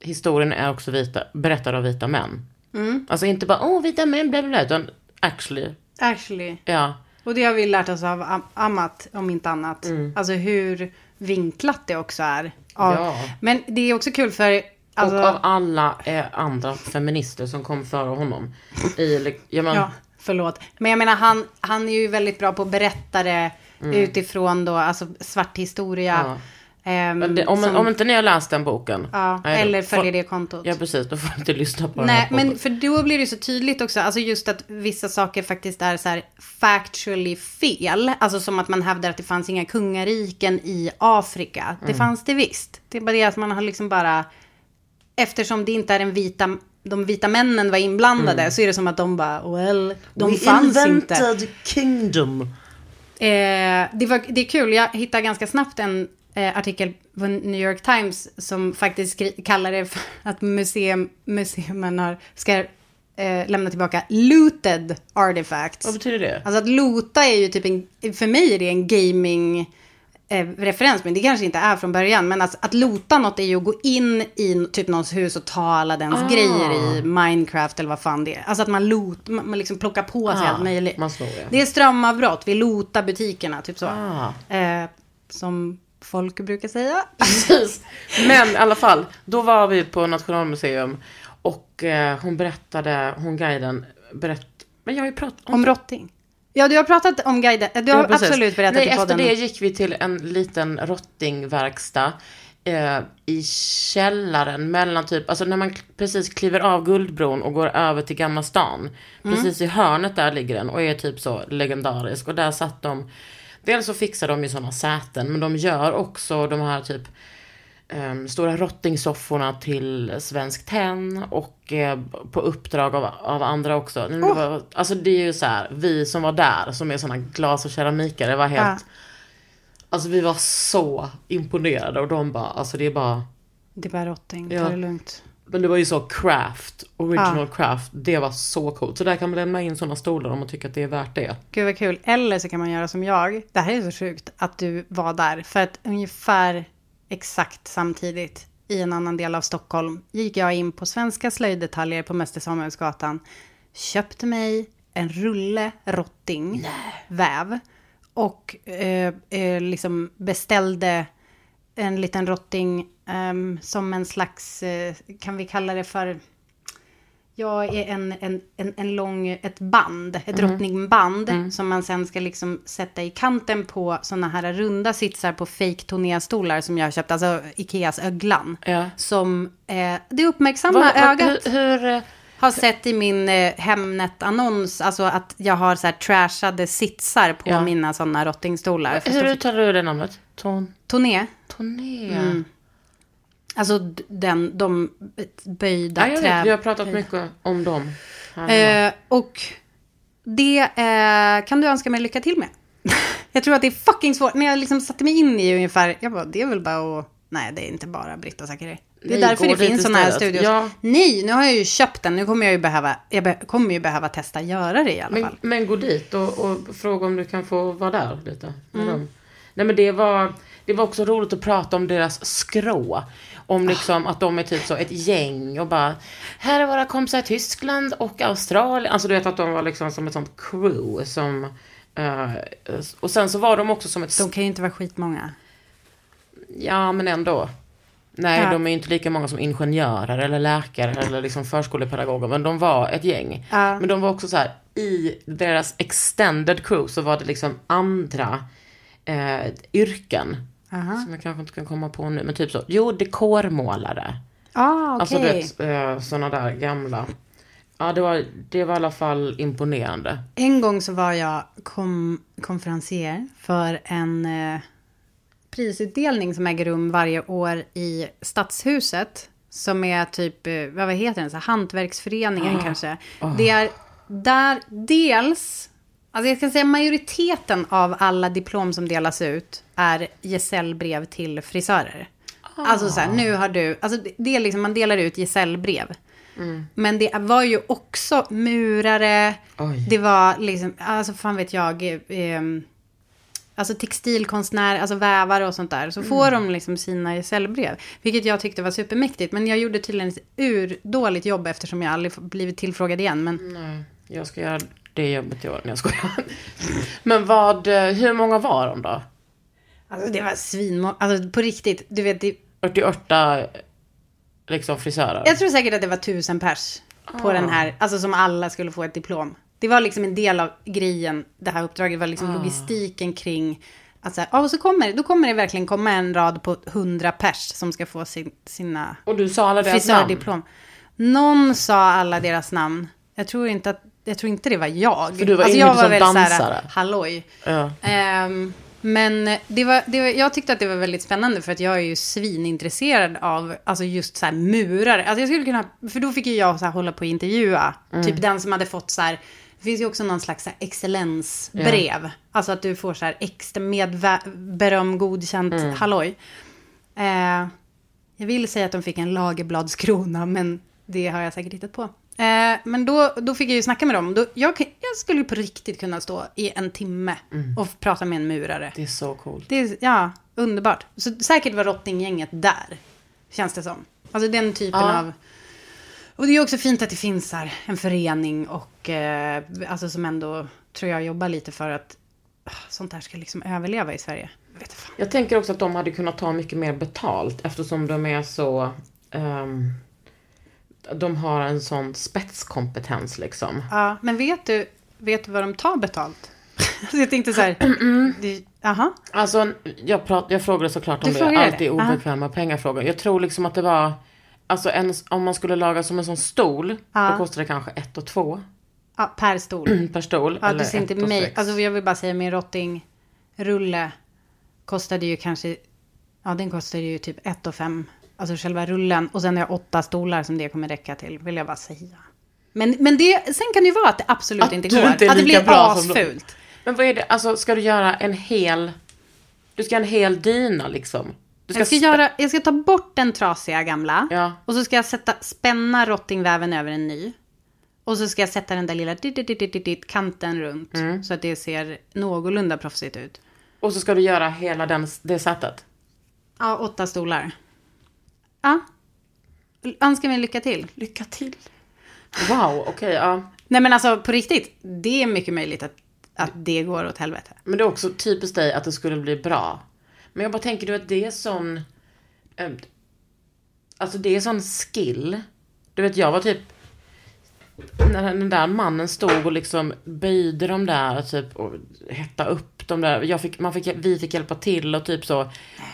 historien är också vita, berättad av vita män. Mm. Alltså inte bara, åh, oh, vita män, bla bla bla, utan actually. Actually. Ja. Och det har vi lärt oss av am- Amat, om inte annat. Mm. Alltså hur vinklat det också är. Av, ja. Men det är också kul för... Alltså... Och av alla eh, andra feminister som kom före honom. I, jag men... Ja, förlåt. Men jag menar, han, han är ju väldigt bra på att berätta det mm. utifrån då, alltså svart historia. Ja. Um, det, om, som, om inte ni har läst den boken ja, nej, eller följer det kontot. Ja precis, då får inte lyssna på nej, men kontot. För då blir det så tydligt också, alltså just att vissa saker faktiskt är så här factually fel. Alltså som att man hävdar att det fanns inga kungariken i Afrika. Det mm. fanns det visst. Det är bara det att man har liksom bara, eftersom det inte är en vita, de vita männen var inblandade mm. så är det som att de bara, well, de We fanns inte. We invented kingdom. eh, det, var, det är kul, jag hittade ganska snabbt en artikel på New York Times som faktiskt skri- kallar det för att museum, museum har, ska eh, lämna tillbaka looted artifacts. Vad betyder det? Alltså att loota är ju typ en, för mig är det en gaming eh, referens, men det kanske inte är från början. Men alltså, att lota något är ju att gå in i typ någons hus och ta alla dens ah. grejer i Minecraft eller vad fan det är. Alltså att man, lot, man, man liksom plockar på sig ah, allt möjligt. Man slår det. Det är strömavbrott, vi lotar butikerna, typ så. Ah. Eh, som... folk brukar säga. Precis. Men i alla fall, då var vi på Nationalmuseum och eh, hon berättade, hon guiden berätt, men jag har ju pratat om, om rotting. Ja, du har pratat om guiden. Du har ja, absolut berättat Nej, i podden. Nej, efter det gick vi till en liten rottingverkstad eh, i källaren mellan typ, alltså när man k- precis kliver av Guldbron och går över till Gamla stan. Mm. Precis i hörnet där ligger den och är typ så legendarisk, och där satt de. Dels så fixar de ju sådana säten, men de gör också de här typ um, stora rottingsofforna till Svensk Tenn och eh, på uppdrag av, av andra också. Oh. Det var, alltså det är ju så här, vi som var där som är sådana glas- och keramiker, det var helt... Ja. Alltså vi var så imponerade och de bara, alltså det är bara... Det är bara rotting, ja. Det är lugnt. Men det var ju så craft, original ah. craft. Det var så coolt. Så där kan man lämna in sådana stolar om man tycker att det är värt det. Gud vad kul. Eller så kan man göra som jag. Det här är så sjukt att du var där. För att ungefär exakt samtidigt i en annan del av Stockholm gick jag in på Svenska slöjddetaljer på Mäster Samuelsgatan. Köpte mig en rulle rotting väv. Och eh, eh, liksom beställde en liten rotting... Um, som en slags, uh, kan vi kalla det för, ja, en, en, en, en lång, ett band, ett mm. drottningband mm. som man sen ska liksom sätta i kanten på såna här runda sitsar på fake Tonéstolar som jag köpte, alltså Ikeas öglan, ja. Som uh, det uppmärksamma var, var, ögat hur, hur, har sett i min uh, Hemnet-annons, alltså att jag har så här trashade sitsar på ja. Mina såna rottingstolar. Hur uttalar du det namnet? Ton- Toné? Toné, mm. Alltså den, de böjda ja, jag trä... Vi har pratat böjda. Mycket om dem. Eh, och det eh, kan du önska mig lycka till med. Jag tror att det är fucking svårt. När jag liksom satte mig in i ungefär... Jag bara, det är väl bara att... Nej, det är inte bara Brita Zachary. Det är nej, därför det finns sådana här studios. Ja. Nej, nu har jag ju köpt den. Nu kommer jag ju behöva, jag be- kommer ju behöva testa göra det i alla men, fall. Men gå dit och, och fråga om du kan få vara där lite. Med mm. dem. Nej, men det var... Det var också roligt att prata om deras skrå. Om liksom att de är typ så ett gäng och bara, här är våra kompisar i Tyskland och Australien. Alltså du vet att de var liksom som ett sånt crew som, uh, och sen så var de också som ett... De kan ju inte vara skitmånga. Ja, men ändå. Nej, ja. De är ju inte lika många som ingenjörer eller läkare eller liksom förskolepedagoger, men de var ett gäng. Ja. Men de var också så här, i deras extended crew så var det liksom andra eh, yrken. Aha. Som jag kanske inte kan komma på nu. Men typ så, jo, dekormålare. Ah, okej. Okay. Alltså vet, såna där gamla. Ja, det var, det var i alla fall imponerande. En gång så var jag kom, konferencier för en eh, prisutdelning som äger rum varje år i Stadshuset. Som är typ, vad heter den? Så hantverksföreningen ah. kanske. Oh. Det är där dels... Alltså jag kan säga majoriteten av alla diplom som delas ut är gesällbrev till frisörer. Ah. Alltså så här, nu har du... Alltså det är liksom, man delar ut gesällbrev. Mm. Men det var ju också murare. Oj. Det var liksom... Alltså fan vet jag... Eh, alltså textilkonstnär, alltså vävare och sånt där. Så mm. får de liksom sina gesällbrev. Vilket jag tyckte var supermäktigt. Men jag gjorde tydligen ett urdåligt jobb eftersom jag aldrig blivit tillfrågad igen. Men... Nej, jag ska göra... Det är jobbigt i år när jag skojar. Men vad, hur många var de då? Alltså det var svinmånga. Alltså på riktigt, du vet. Det... fyrtioåtta liksom frisörer. Jag tror säkert att det var tusen pers på ah. den här. Alltså som alla skulle få ett diplom. Det var liksom en del av grejen. Det här uppdraget var liksom ah. logistiken kring. Att så här, ja, och så kommer, då kommer det verkligen komma en rad på hundra pers som ska få sin, sina frisördiplom. Och du sa alla deras namn? Någon sa alla deras namn. Jag tror inte att Jag tror inte det var jag. För du var alltså jag var väl dansare. Såhär, halloj. Ja. Um, men det var, det var, jag tyckte att det var väldigt spännande för att jag är ju svinintresserad av alltså just så här murare. Alltså jag skulle kunna, för då fick ju jag så här hålla på att intervjua. Mm. Typ den som hade fått så här, det finns ju också någon slags så här excellensbrev. Ja. Alltså att du får så här extra medvä- beröm, godkänt, mm. halloj. Uh, jag vill säga att de fick en lagerbladskrona, men det har jag säkert hittat på. Eh, men då, då fick jag ju snacka med dem. Då, jag, jag skulle ju på riktigt kunna stå i en timme mm. och prata med en murare. Det är så coolt. Det är, ja, underbart. Så säkert var Rottninggänget där, känns det som. Alltså den typen ja. av... Och det är också fint att det finns här en förening och eh, alltså som ändå tror jag jobbar lite för att ah, sånt här ska liksom överleva i Sverige. Jag vet fan. Jag tänker också att de hade kunnat ta mycket mer betalt eftersom de är så... Um, de har en sån spetskompetens liksom. Ja, men vet du, vet du vad de tar betalt? Alltså jag tänkte så här... det, aha. Alltså jag, prat, jag frågade såklart om du det. Alltid obekväma aha. pengarfrågor. Jag tror liksom att det var... Alltså en, om man skulle laga som en sån stol ja. då kostar det kanske ett och två. Ja, per stol. per stol. Ja, eller det inte mig. Sex. Alltså jag vill bara säga min rottingrulle kostade ju kanske, ja den kostade ju typ ett och fem. Alltså själva rullen. Och sen har jag åtta stolar som det kommer räcka till, vill jag bara säga. Men, men det, sen kan det ju vara att det absolut att inte går. Inte att det blir asfult. Men vad är det, alltså ska du göra en hel, du ska en hel dyna liksom. Du ska jag, ska sp- göra, jag ska ta bort den trasiga gamla. Ja. Och så ska jag sätta, spänna rottingväven över en ny. Och så ska jag sätta den där lilla dit, dit, dit, dit, dit, kanten runt. Mm. Så att det ser någorlunda proffsigt ut. Och så ska du göra hela den, det sättet? Ja, åtta stolar. Ja. Önskar mig lycka till. Lycka till. Wow, okej. Okay, ja. Nej men alltså på riktigt. Det är mycket möjligt att, att det går åt helvete. Men det är också typiskt dig att det skulle bli bra. Men jag bara tänker du att det är sån... Alltså det är sån skill. Du vet, jag var typ... När den där mannen stod och liksom böjde de där typ, och hettade upp de där. Jag fick, man fick, vi fick hjälpa till och typ så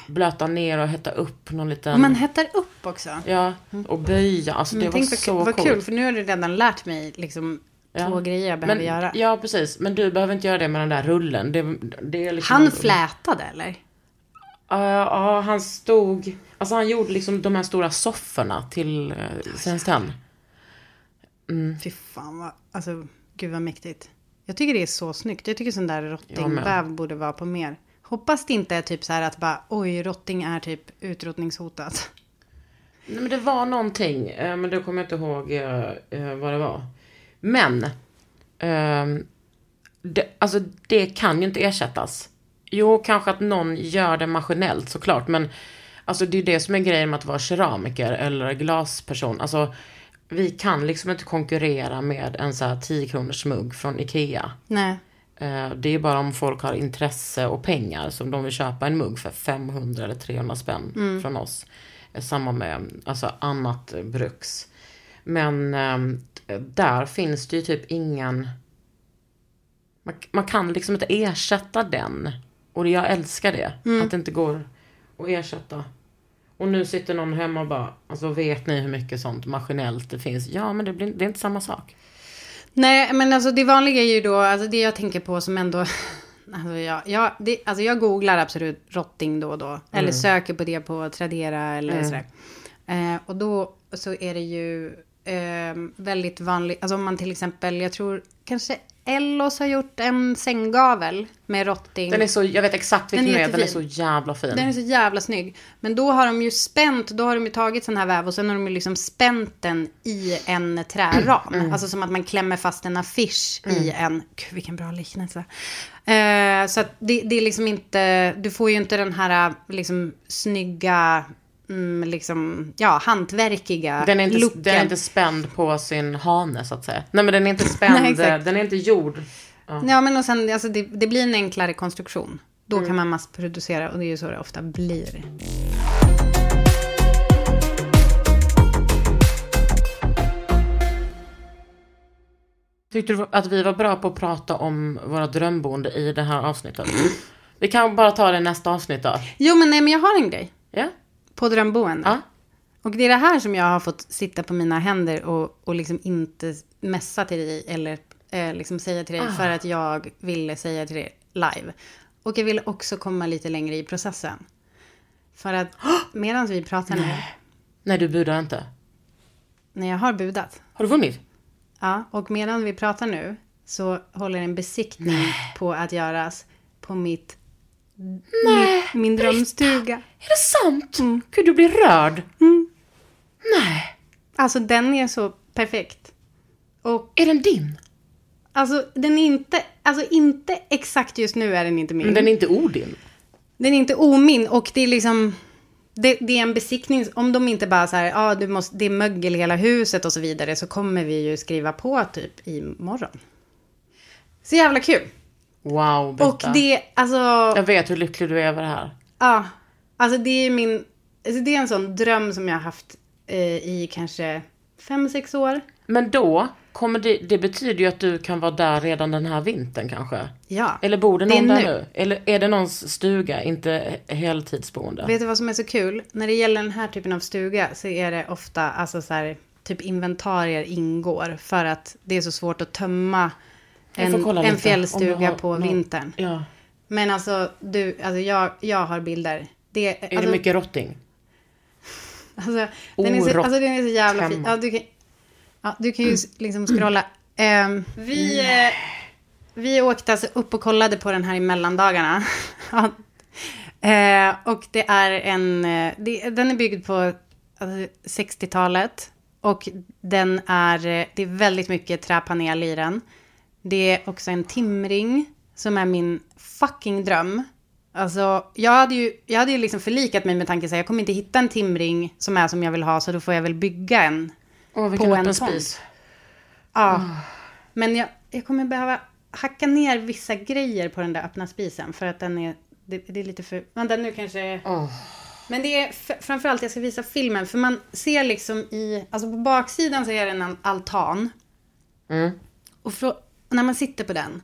blöta ner och hetta upp någon liten... Man hettar upp också. Ja, och böja. Alltså det var så kul. Vad kul, för nu har du redan lärt mig liksom... Ja. Två grejer jag behöver men, göra. Ja, precis. Men du behöver inte göra det med den där rullen. Det, det är liksom... Han flätade, eller? Ja, uh, uh, han stod... Alltså han gjorde liksom de här stora sofforna till uh, Svenskland. Mm. Fy fan, vad, alltså gud vad mäktigt. Jag tycker det är så snyggt. Jag tycker sån där rottingväv borde vara på mer. Hoppas det inte är typ så här att bara, oj, rotting är typ utrotningshotat. Nej, men det var någonting. Uh, men då kommer jag inte ihåg uh, uh, vad det var. Men, uh, det, alltså det kan ju inte ersättas. Jo, kanske att någon gör det maskinellt såklart. Men alltså, det är ju det som är grejen med att vara keramiker eller glasperson. Alltså, vi kan liksom inte konkurrera med en så här tio kronors smugg från Ikea. Nej. Det är ju bara om folk har intresse och pengar som de vill köpa en mugg för femhundra eller trehundra spänn mm. från oss. Samma med alltså, annat bruks. Men där finns det ju typ ingen... Man, man kan liksom inte ersätta den. Och jag älskar det. Mm. Att det inte går att ersätta. Och nu sitter någon hemma och bara... Alltså vet ni hur mycket sånt maskinellt det finns? Ja, men det, blir, det är inte samma sak. Nej, men alltså det vanliga är ju då... Alltså det jag tänker på som ändå... Alltså jag, jag, det, alltså jag googlar absolut rotting då och då. Mm. Eller söker på det på Tradera eller mm. sådär. Eh, och då så är det ju eh, väldigt vanligt... Alltså om man till exempel... Jag tror kanske... Ellos har gjort en sänggavel med rotting. Den är så, jag vet exakt vilken den är, den är så jävla fin. Den är så jävla snygg. Men då har de ju spänt, då har de ju tagit sån här väv och sen har de ju liksom spänt den i en träram. Mm. Alltså som att man klämmer fast en affisch mm. i en, gud vilken bra liknelse. Eh, så att det, det är liksom inte, du får ju inte den här liksom snygga... Mm, liksom, ja, hantverkiga den är, inte, den är inte spänd på sin hane så att säga. Nej men den är inte spänd, nej, den är inte gjord ja. Ja men och sen, alltså, det, det blir en enklare konstruktion. Då mm. kan man massproducera och det är ju så det ofta blir. Tyckte du att vi var bra på att prata om våra drömboende i det här avsnittet? Vi kan bara ta det nästa avsnitt då. Jo men nej men jag har en grej. Ja yeah. På drömboende. Ja. Och det är det här som jag har fått sitta på mina händer och, och liksom inte mässa till dig eller eh, liksom säga till dig ah. för att jag ville säga till dig live. Och jag ville också komma lite längre i processen. För att medan vi pratar nu... Nej. Nej, du budar inte. Nej, jag har budat. Har du vunnit? Ja, och medan vi pratar nu så håller en besiktning Nej. På att göras på mitt... Nej, min, min drömstuga. Är det sant? Mm. Gud, du blir rörd. Mm. Nej. Alltså den är så perfekt. Och är den din? Alltså, den är inte, alltså inte exakt just nu är den inte min. Men den är inte odin. Den är inte omin, och det är liksom... Det, det är en besiktning, om de inte bara så här, ja ah, du måste, det är mögel i hela huset och så vidare, så kommer vi ju skriva på typ imorgon. Så jävla kul. Wow, Brita. Och det, alltså... Jag vet hur lycklig du är över det här. Ja, alltså det är min, alltså det är en sån dröm som jag har haft eh, i kanske fem, sex år. Men då, kommer det, det betyder ju att du kan vara där redan den här vintern kanske. Ja. Eller bor det någon det där nu? nu? Eller är det någons stuga, inte heltidsboende? Vet du vad som är så kul? När det gäller den här typen av stuga så är det ofta, alltså så här, typ inventarier ingår. För att det är så svårt att tömma en, en fjällstuga på någon, vintern. Ja. Men alltså, du, alltså jag, jag har bilder. Det, är alltså, det mycket rotting? Alltså, oh, den är så, alltså den är så jävla fin. Ja, du kan... Ja, du kan ju liksom scrolla. Um, vi, eh, vi åkte alltså upp och kollade på den här i mellandagarna. ja. eh, och det är en... Det, den är byggd på alltså, sextiotalet. Och den är... Det är väldigt mycket träpanel i den. Det är också en timring som är min fucking dröm. Alltså, jag hade ju, jag hade ju liksom förlikat mig med tanken att jag kommer inte hitta en timring som är som jag vill ha. Så då får jag väl bygga en... Oh, på en spis. Ja, oh. men jag, jag kommer behöva hacka ner vissa grejer på den där öppna spisen. För att den är, det, det är lite för... Vänta, nu kanske... Oh. Men det är f- framförallt, jag ska visa filmen. För man ser liksom i... Alltså på baksidan så är det en altan. Mm. Och frå- när man sitter på den,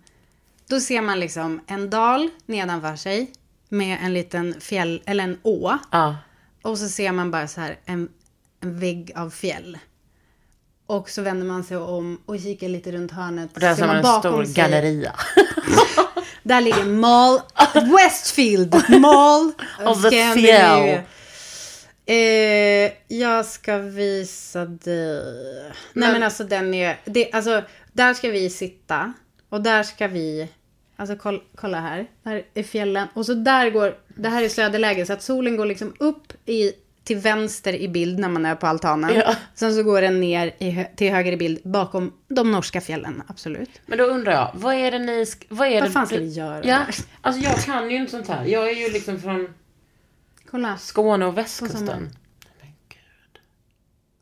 då ser man liksom en dal nedanför sig. Med en liten fjäll... Eller en å. Ah. Och så ser man bara så här en, en vägg av fjäll. Och så vänder man sig om och kikar lite runt hörnet. Och där ser man en bakom stor galleria. Där ligger Mall. Westfield. Mall. Of the fjäll. Eh, jag ska visa dig. Nej men, men alltså den är... Det, alltså, där ska vi sitta. Och där ska vi... Alltså kolla, kolla här. Där är fjällen. Och så där går... Det här är söderläge. Så att solen går liksom upp i... till vänster i bild när man är på altanen. Ja. Sen så går den ner i hö- till höger i bild bakom de norska fjällen, absolut. Men då undrar jag, vad är det ni sk- vad är vad det fan ska vi göra? Ja, alltså jag kan ju inte sånt här. Jag är ju liksom från Kolla. Skåne och västkusten. Samma... Men gud.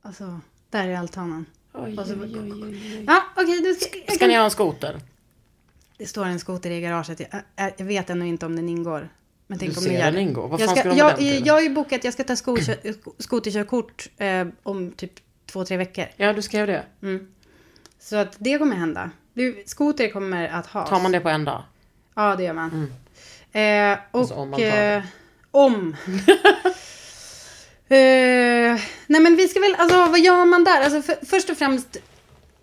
Alltså, där är altanen. Oj, alltså, oj, oj, oj. Ja, okej, okay, ska, kan... ska ni ha en skoter? Det står en skoter i garaget. Jag, jag vet ännu inte om den ingår. Men tänk om ni gör den. Vad fan ska, ska de jag, jag, jag har ju bokat, jag ska ta skoterkörkort eh, om typ två, tre veckor. Ja, du ska göra det. Mm. Så att det kommer hända. Du, skoter kommer att ha. Tar man det på en dag? Ja, det gör man. Mm. Eh, och alltså om. Man tar det. Eh, om. eh, nej men vi ska väl, alltså vad gör man där? Alltså för, först och främst,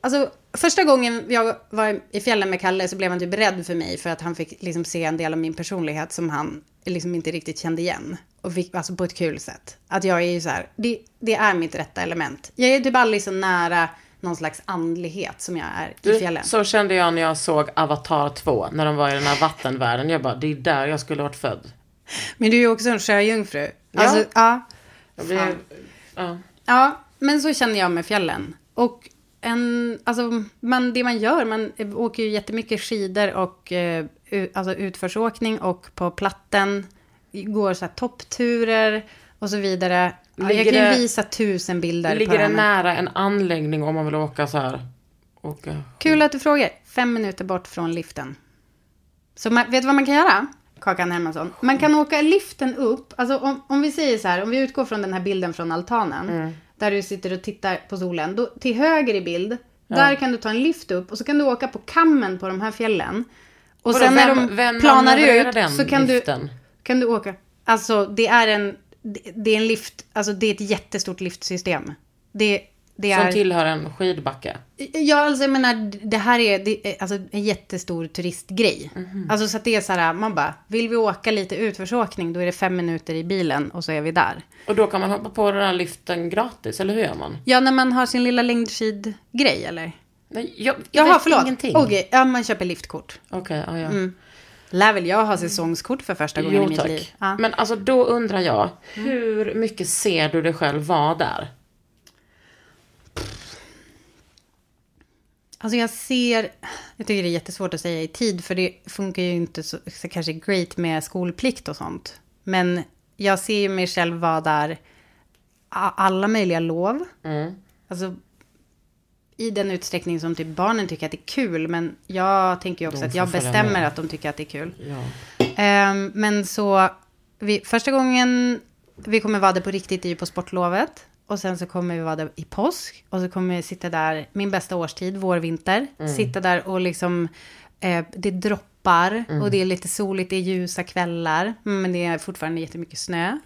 alltså... Första gången jag var i fjällen med Kalle så blev han typ rädd för mig för att han fick liksom se en del av min personlighet som han liksom inte riktigt kände igen. Och fick, alltså på ett kul sätt. Att jag är ju så här, det, det är mitt rätta element. Jag är typ aldrig så nära någon slags andlighet som jag är i fjällen. Så kände jag när jag såg Avatar två, när de var i den här vattenvärlden. Jag bara, det är där jag skulle varit född. Men du är ju också en sjöjungfru. Ja. Alltså, ja. Jag blir, ja. Ja, men så kände jag med fjällen. Och... En, alltså, man, det man gör, man åker ju jättemycket skidor och eh, alltså utförsåkning och på platten går så här toppturer och så vidare. Ja, jag kan ju visa tusen bilder. Ligger på det nära en anläggning om man vill åka så här? Åka. Kul att du frågar. Fem minuter bort från liften. Så man, vet du vad man kan göra? Kakan Hermansson. Man kan åka liften upp. Alltså om, om vi säger så här, om vi utgår från den här bilden från altanen. Mm. Där du sitter och tittar på solen. Då, till höger i bild. Ja. Där kan du ta en lift upp. Och så kan du åka på kammen på de här fjällen. Och vadå, sen när vem, de vem planar ut. Så kan du, kan du åka. Alltså det är en. Det är en lift. Alltså det är ett jättestort liftsystem. Det, det är, som tillhör en skidbacke. Ja alltså jag menar. Det här är, det är alltså en jättestor turistgrej. Mm-hmm. Alltså så att det är så här. Man bara. Vill vi åka lite utförsåkning. Då är det fem minuter i bilen. Och så är vi där. Och då kan man hoppa på den här liften gratis, eller hur gör man? Ja, när man har sin lilla längdskidgrej, eller? Nej, jag, jag Jaha, förlåt. Ingenting. Okej, ja, man köper liftkort. Okej, okay, ja, ja. Mm. Lär väl jag ha säsongskort för första gången jo, i mitt tack. liv. Ja. Men alltså, då undrar jag, mm. hur mycket ser du dig själv vara där? Alltså jag ser, jag tycker det är jättesvårt att säga i tid, för det funkar ju inte så, så kanske great med skolplikt och sånt. Men jag ser ju mig själv vara där alla möjliga lov. Mm. Alltså i den utsträckning som typ barnen tycker att det är kul. Men jag tänker ju också att jag bestämmer med att de tycker att det är kul. Ja. Um, men så, vi, första gången vi kommer vara där på riktigt är ju på sportlovet. Och sen så kommer vi vara där i påsk. Och så kommer vi sitta där, min bästa årstid, vårvinter. Mm. Sitta där och liksom, eh, det droppar. Mm. Och det är lite soligt, det är ljusa kvällar. Men det är fortfarande jättemycket snö.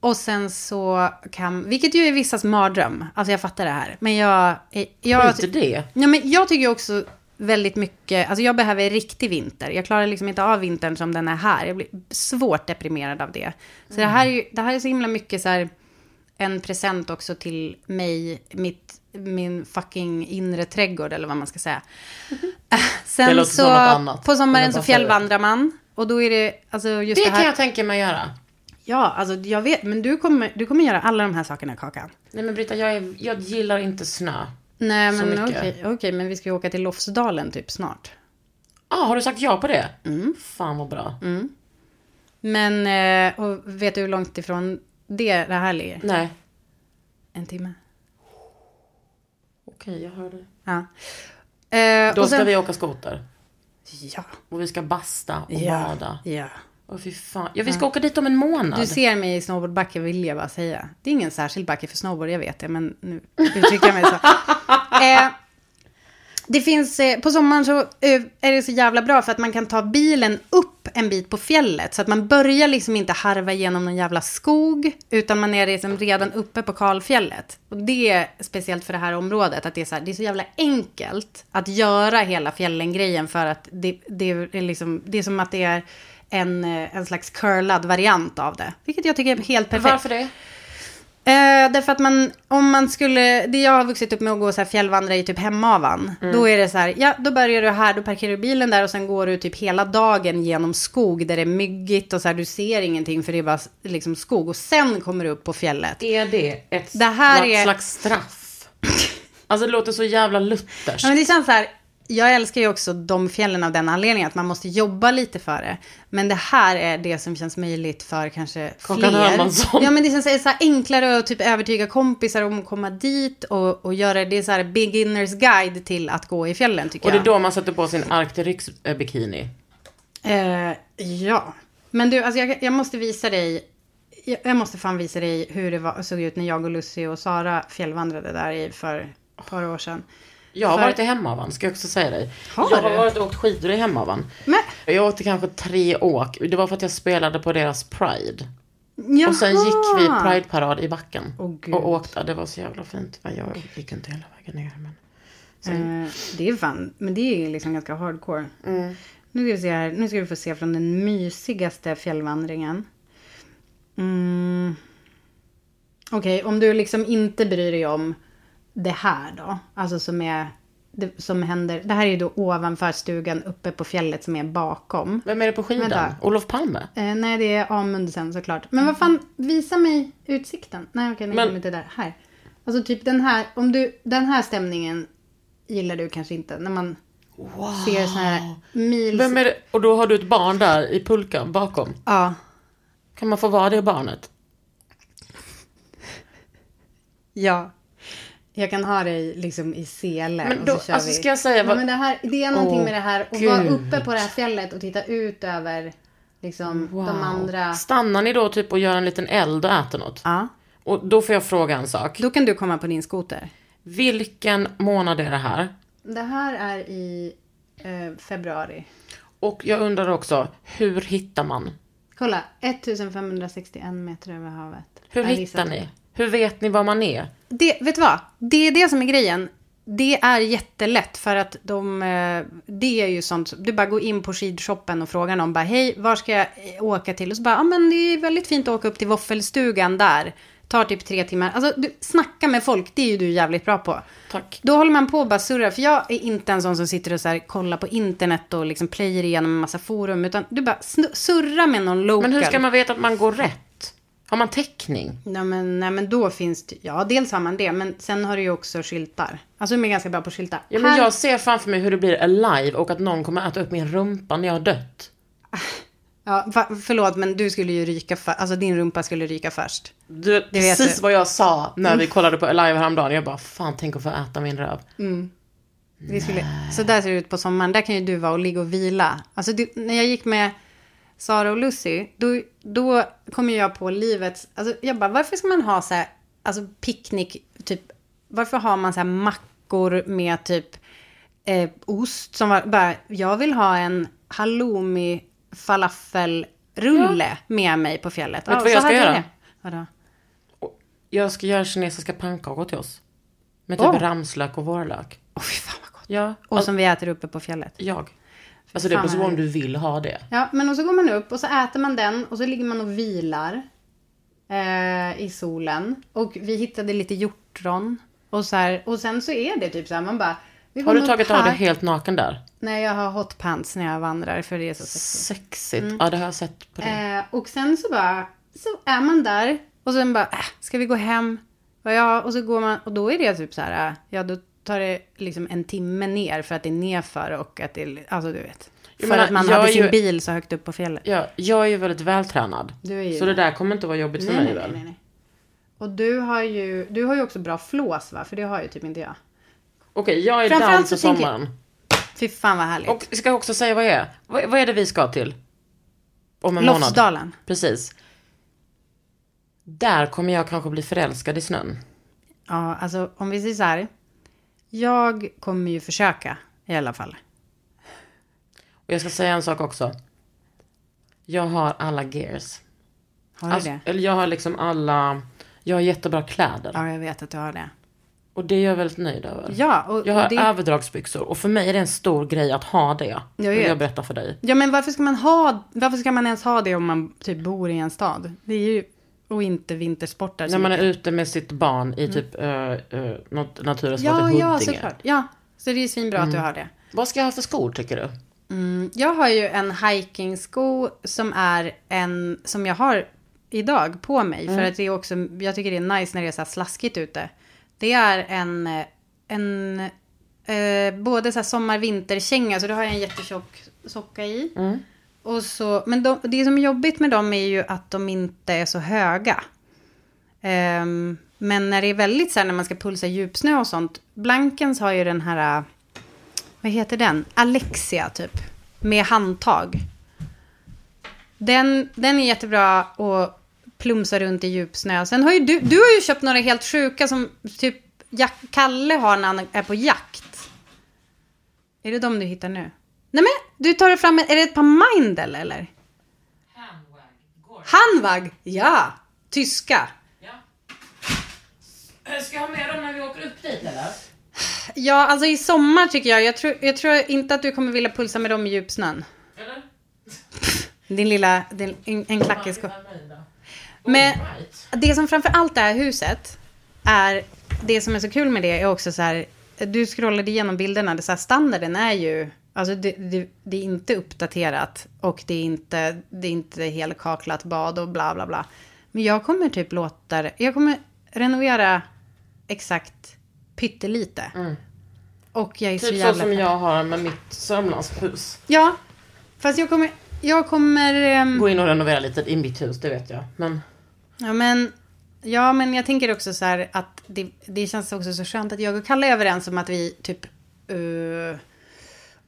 Och sen så kan, vilket ju är vissas mardröm. Alltså jag fattar det här. Men jag... jag inte det? Ja, men jag tycker också väldigt mycket... Alltså jag behöver riktig vinter. Jag klarar liksom inte av vintern som den är här. Jag blir svårt deprimerad av det. Så mm. det, här är, det här är så himla mycket så här... En present också till mig, mitt, min fucking inre trädgård, eller vad man ska säga. Mm-hmm. Sen så, på sommaren så fjällvandrar man. Och då är det, alltså just det, det här. Kan jag tänka mig göra. Ja, alltså jag vet, men du kommer, du kommer göra alla de här sakerna, Kakan. Nej men Brita, jag, är, jag gillar inte snö. Nej men okej, okej, men vi ska ju åka till Lofsdalen typ snart. Ja, ah, har du sagt ja på det? Mm. Fan vad bra. Mm. Men, och vet du hur långt ifrån... Det är det här ligger. Nej. En timme. Okej, jag hör det. Ja. Eh, Då och sen... ska vi åka skoter. Ja. Och vi ska basta och ja. bada. Ja. Och fy fan. Ja, vi ska ja. åka dit om en månad. Du ser mig i snowboardbacke, vill jag bara säga. Det är ingen särskild backe för snowboard, jag vet det. Men nu uttrycker jag mig så. eh, det finns, eh, på sommaren så eh, är det så jävla bra för att man kan ta bilen upp en bit på fjället. Så att man börjar liksom inte harva igenom någon jävla skog, utan man är liksom redan uppe på kalfjället. Och det är speciellt för det här området att det är så, här, det är så jävla enkelt att göra hela fjällengrejen. För att det, det, är, liksom, det är som att det är en, en slags curlad variant av det. Vilket jag tycker är helt perfekt. Varför det? Eh, därför att man, om man skulle, det jag har vuxit upp med att gå så här fjällvandra i typ Hemavan, mm. då är det så här, ja då börjar du här, då parkerar du bilen där och sen går du typ hela dagen genom skog där det är myggigt och så här, du ser ingenting för det är bara liksom skog och sen kommer du upp på fjället. Är det ett det här är... slags straff? Alltså det låter så jävla lutherskt. Ja, men det känns så här, jag älskar ju också de fjällen av den anledningen att man måste jobba lite för det. Men det här är det som känns möjligt för kanske Kakan Hermansson. Ja, men det känns så här enklare att typ övertyga kompisar om att komma dit och, och göra det så här beginners guide till att gå i fjällen tycker jag. Och det är då man sätter på sin Arc'teryx bikini. Eh, ja. Men du, alltså jag, jag måste visa dig jag, jag måste fan visa dig hur det var, såg ut när jag och Lucy och Sara fjällvandrade där i för ett par år sedan. Jag har för... varit i Hemavan, ska jag också säga dig. Har jag har du? varit och åkt skidor i Hemavan. Men... Jag åkte kanske tre åk. Det var för att jag spelade på deras Pride. Jaha. Och sen gick vi Pride-parad i backen. Oh, och åkte, det var så jävla fint. Jag gick inte hela vägen ner. Men... Sen... Eh, det är fan, men det är liksom ganska hardcore. Mm. Nu ska vi se här. Nu ska vi få se från den mysigaste fjällvandringen. Mm. Okej, okay, om du liksom inte bryr dig om... Det här då, alltså som är det, som händer, det här är ju då ovanför stugan uppe på fjället som är bakom. Vem är det på skidan? Olof Palme? Eh, nej, det är Amundsen såklart. Men vad fan, visa mig utsikten. Nej, okej, nej, men... inte där. Här. Alltså typ den här, om du, den här stämningen gillar du kanske inte. När man wow. ser så här mils... Vem är det? Och då har du ett barn där i pulkan bakom? Ja. Kan man få vara det barnet? Ja. Jag kan ha dig liksom i sele. Men då, och så kör alltså, vi. Ska jag säga vad... Nej, men det, här, det är någonting oh, med det här. Och vara uppe på det här fjället och titta ut över liksom, wow. de andra. Stannar ni då typ och gör en liten eld och äter något? Ja. Och då får jag fråga en sak. Då kan du komma på din skoter. Vilken månad är det här? Det här är i eh, februari. Och jag undrar också, hur hittar man? Kolla, femtonhundrasextioen meter över havet. Hur hittar ni? Hur vet ni var man är? Det, vet du vad? Det är det som är grejen. Det är jättelätt för att de... Det är ju sånt... Du bara går in på skidshoppen och frågar någon. Bara, hej, var ska jag åka till? Och så bara, ja ah, men det är väldigt fint att åka upp till våffelstugan där. Tar typ tre timmar. Alltså, du, snacka med folk. Det är ju du jävligt bra på. Tack. Då håller man på och bara surrar. För jag är inte en sån som sitter och så här, kollar på internet och liksom player igenom en massa forum. Utan du bara surrar med någon lokal. Men hur ska man veta att man går rätt? Har man täckning? Nej men, nej, men då finns det... Ja, dels har man det. Men sen har du ju också skyltar. Alltså de är ganska bra på skyltar. Ja, men här... Jag ser framför mig hur det blir alive. Och att någon kommer äta upp min rumpa när jag har dött. Ja, för, förlåt. Men du skulle ju ryka... För, alltså din rumpa skulle ryka först. Du, det precis vet du. Vad jag sa när mm. vi kollade på alive häromdagen. Jag bara, fan tänk att få äta min röv. Mm. Vi skulle, så där ser det ut på sommaren. Där kan ju du vara och ligga och vila. Alltså du, när jag gick med... Sara och Lucy, då, då kommer jag på livet, alltså jag bara, varför ska man ha så här, alltså picknick typ, varför har man så här mackor med typ eh, ost som var, bara, jag vill ha en halloumi falafelrulle ja. Med mig på fjället. Vet du ja, vad jag ska göra? Vadå? Jag ska göra kinesiska pannkakor till oss. Med typ oh. ramslök och vårlök. Åh, oh, fy fan vad gott. Ja. Och alltså, som vi äter uppe på fjället. Jag. Alltså det är precis om du vill ha det. Ja, men och så går man upp och så äter man den. Och så ligger man och vilar eh, i solen. Och vi hittade lite hjortron. Och, så här, och sen så är det typ så här, man bara... Vi har du tagit här. Av dig helt naken där? Nej, jag har hot pants när jag vandrar. För det är så sexigt. Sexigt, mm. Ja det har jag sett på det. Eh, och sen så bara, så är man där. Och sen bara, äh, ska vi gå hem? Och, ja, och så går man, och då är det typ så här, ja då... tar det liksom en timme ner för att det är nerför och att det är, alltså du vet. För menar, att man hade sin ju, bil så högt upp på fjället. Ja, jag är ju väldigt vältränad. Du är ju så det där kommer inte vara jobbigt nej, för mig nej, väl. Nej, nej. Och du har ju du har ju också bra flås va? För det har ju typ inte jag. Okej, okay, jag är dans för sommaren. Fy fan vad härligt. Och ska jag också säga vad jag är? Vad, vad är det vi ska till? Om en Lofsdalen. Månad. Precis. Där kommer jag kanske bli förälskad i snön. Ja, alltså om vi säger så här. Jag kommer ju försöka i alla fall. Och jag ska säga en sak också. Jag har alla gears. Har du alltså, det? Eller jag har liksom alla... Jag har jättebra kläder. Ja, jag vet att du har det. Och det är jag väldigt nöjd över. Ja, och, jag har och det... överdragsbyxor. Och för mig är det en stor grej att ha det. Jag vill jag berätta för dig. Ja, men varför ska man ha... Varför ska man ens ha det om man typ bor i en stad? Det är ju... Och inte vintersportar. När man är ute med sitt barn i typ mm. uh, uh, något naturreservat ja, i Huddinge. Ja, såklart. Ja, så det är svinbra mm. att du har det. Vad ska jag ha för skor tycker du? Mm, jag har ju en hikingsko som är en som jag har idag på mig. Mm. För att det är också, jag tycker det är nice när det är så här slaskigt ute. Det är en, en eh, både så här sommar-vinterkänga. Så då har jag en jättetjock socka i. Mm. Och så, men de, det som är jobbigt med dem är ju att de inte är så höga. Um, men när det är väldigt så här, när man ska pulsa djupsnö och sånt. Blankens har ju den här, vad heter den? Alexia typ, med handtag. Den, den är jättebra att plumsa runt i djupsnö. Sen har ju du, du har ju köpt några helt sjuka som typ Jack, Kalle har när han är på jakt. Är det de du hittar nu? Nej men, du tar det fram, är det ett par Mindel eller? Handvag. Handvag, ja. Tyska. Ja. Ska jag ha med dem när vi åker upp dit eller? Ja, alltså i sommar tycker jag. Jag tror, jag tror inte att du kommer vilja pulsa med dem i djupsnön. Eller? Din lilla, din, en, en klackesko. Men det som framförallt det här huset är, det som är så kul med det är också så här, du scrollade igenom bilderna, det så här standarden är ju... Alltså det, det, det är inte uppdaterat och det är inte, det är inte helkaklat bad och bla bla bla. Men jag kommer typ låta, jag kommer renovera exakt pyttelite. Mm. Och jag är typ så jävla... Typ så som jag har med mitt Sörmlandshus. Ja, fast jag kommer... Jag kommer um... gå in och renovera lite i mitt hus, det vet jag. Men... Ja, men... Ja, men jag tänker också så här att det, det känns också så skönt att jag och Kalle är överens om att vi typ... Uh...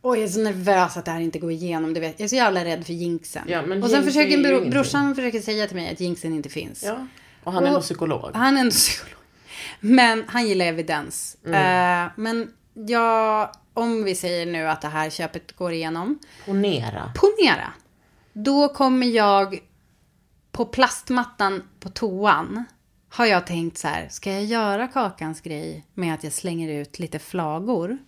Oj, jag är så nervös att det här inte går igenom. Du vet. Jag är så jävla rädd för jinxen. Ja, och jinx sen försöker bro- brorsan försöker säga till mig att jinxen inte finns. Ja. Och han och är en psykolog. Han är en psykolog. Men han gillar evidens. Mm. Uh, men ja, om vi säger nu att det här köpet går igenom. Ponera. Ponera. Då kommer jag på plastmattan på toan. Har jag tänkt så här. Ska jag göra Kakans grej med att jag slänger ut lite flagor?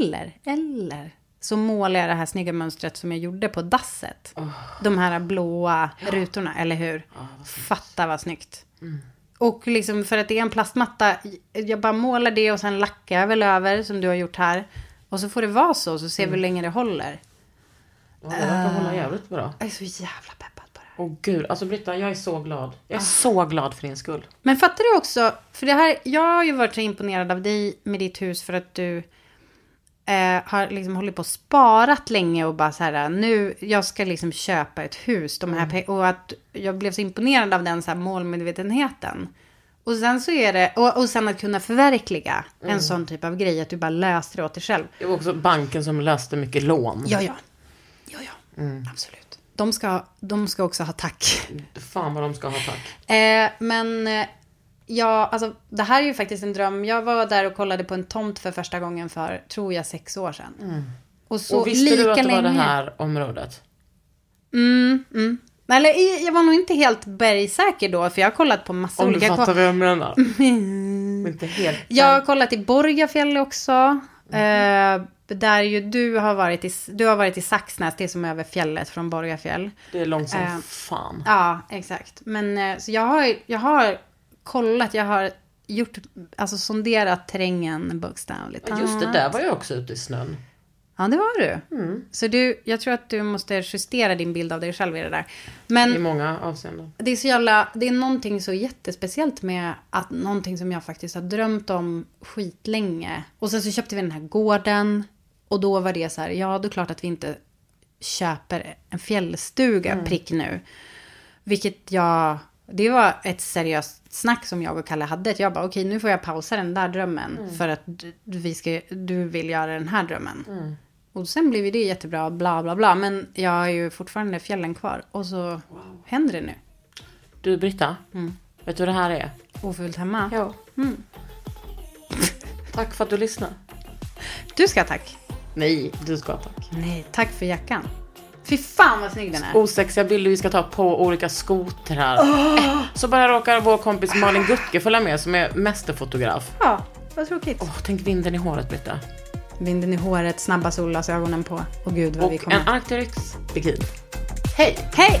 Eller, eller så målar jag det här snygga mönstret som jag gjorde på dasset. Oh. De här blåa ja. Rutorna, eller hur? Oh, vad fatta vad snyggt. Mm. Och liksom för att det är en plastmatta, jag bara målar det och sen lackar jag väl över som du har gjort här. Och så får det vara så, så ser mm. vi hur länge det håller. Ja, det verkar uh, hålla jävligt bra. Jag är så jävla peppad på det här. Åh oh, gud, alltså Brita, jag är så glad. Jag är ah. så glad för din skull. Men fattar du också, för det här, jag har ju varit så imponerad av dig med ditt hus för att du eh, har liksom hållit på och sparat länge och bara så här, nu, jag ska liksom köpa ett hus. De här, mm. Och att jag blev så imponerad av den så här målmedvetenheten. Och sen så är det, och, och sen att kunna förverkliga mm. en sån typ av grej, att du bara löste det åt dig själv. Det var också banken som löste mycket lån. Ja, ja. Ja, ja. Mm. Absolut. De ska, de ska också ha tack. Fan vad de ska ha tack. Eh, men ja, alltså, det här är ju faktiskt en dröm. Jag var där och kollade på en tomt för första gången för, tror jag, sex år sedan. Mm. Och, så och visste lika du att det länge... var det här området? Mm, mm. Eller, jag var nog inte helt bergsäker då, för jag har kollat på massa Om olika... Om du fattar vem den är. Mm. Inte helt... Jag har kollat i Borgafjäll också. Mm. Eh, där ju du har varit i du har varit i Saxnäs, det är som över fjället från Borgafjäll. Det är långt som eh, fan. Ja, exakt. Men så jag har jag har kollat, jag har gjort alltså sonderat terrängen bokstavligt. Ja, just det, där var jag också ute i snön. Ja, det var du. Mm. Så du, jag tror att du måste justera din bild av dig själv i det där. Men i många avseenden. Det är så jävla, det är någonting så jättespeciellt med att någonting som jag faktiskt har drömt om skitlänge. Och sen så köpte vi den här gården. Och då var det så här, ja, då är klart att vi inte köper en fjällstuga mm. prick nu. Vilket jag, det var ett seriöst snack som jag och Kalle hade. Jag bara, okej, nu får jag pausa den där drömmen mm. för att du, vi ska, du vill göra den här drömmen. Mm. Och sen blev det jättebra, bla bla bla. Men jag har ju fortfarande fjällen kvar. Och så wow. händer det nu. Du, Brita, mm. vet du vad det här är? Ofullt hemma. Ja. Mm. Tack för att du lyssnar. Du ska tack. Nej, du ska tack. Nej, tack för jackan. Fy fan vad snygg den är. Osexiga bilder vi ska ta på olika skoter här. Oh. Så bara råkar vår kompis Malin Gutke följa med, som är mästerfotograf. Ja, vad tråkigt. Åh, oh, tänk vinden i håret, Britta. Vinden i håret, snabba solas, ögonen på. Och gud vad och vi kommer. Och en Arc'teryx bikini. Hej! Hej!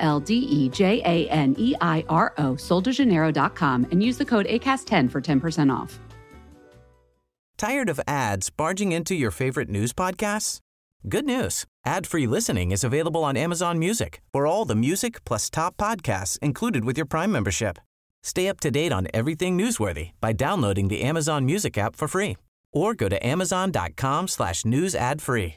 L D E J A N E I R O, sol de janeiro dot com, and use the code A C A S T ten for ten percent off. Tired of ads barging into your favorite news podcasts? Good news. Ad-free listening is available on Amazon Music for all the music plus top podcasts included with your Prime membership. Stay up to date on everything newsworthy by downloading the Amazon Music app for free or go to amazon.com slash news ad free.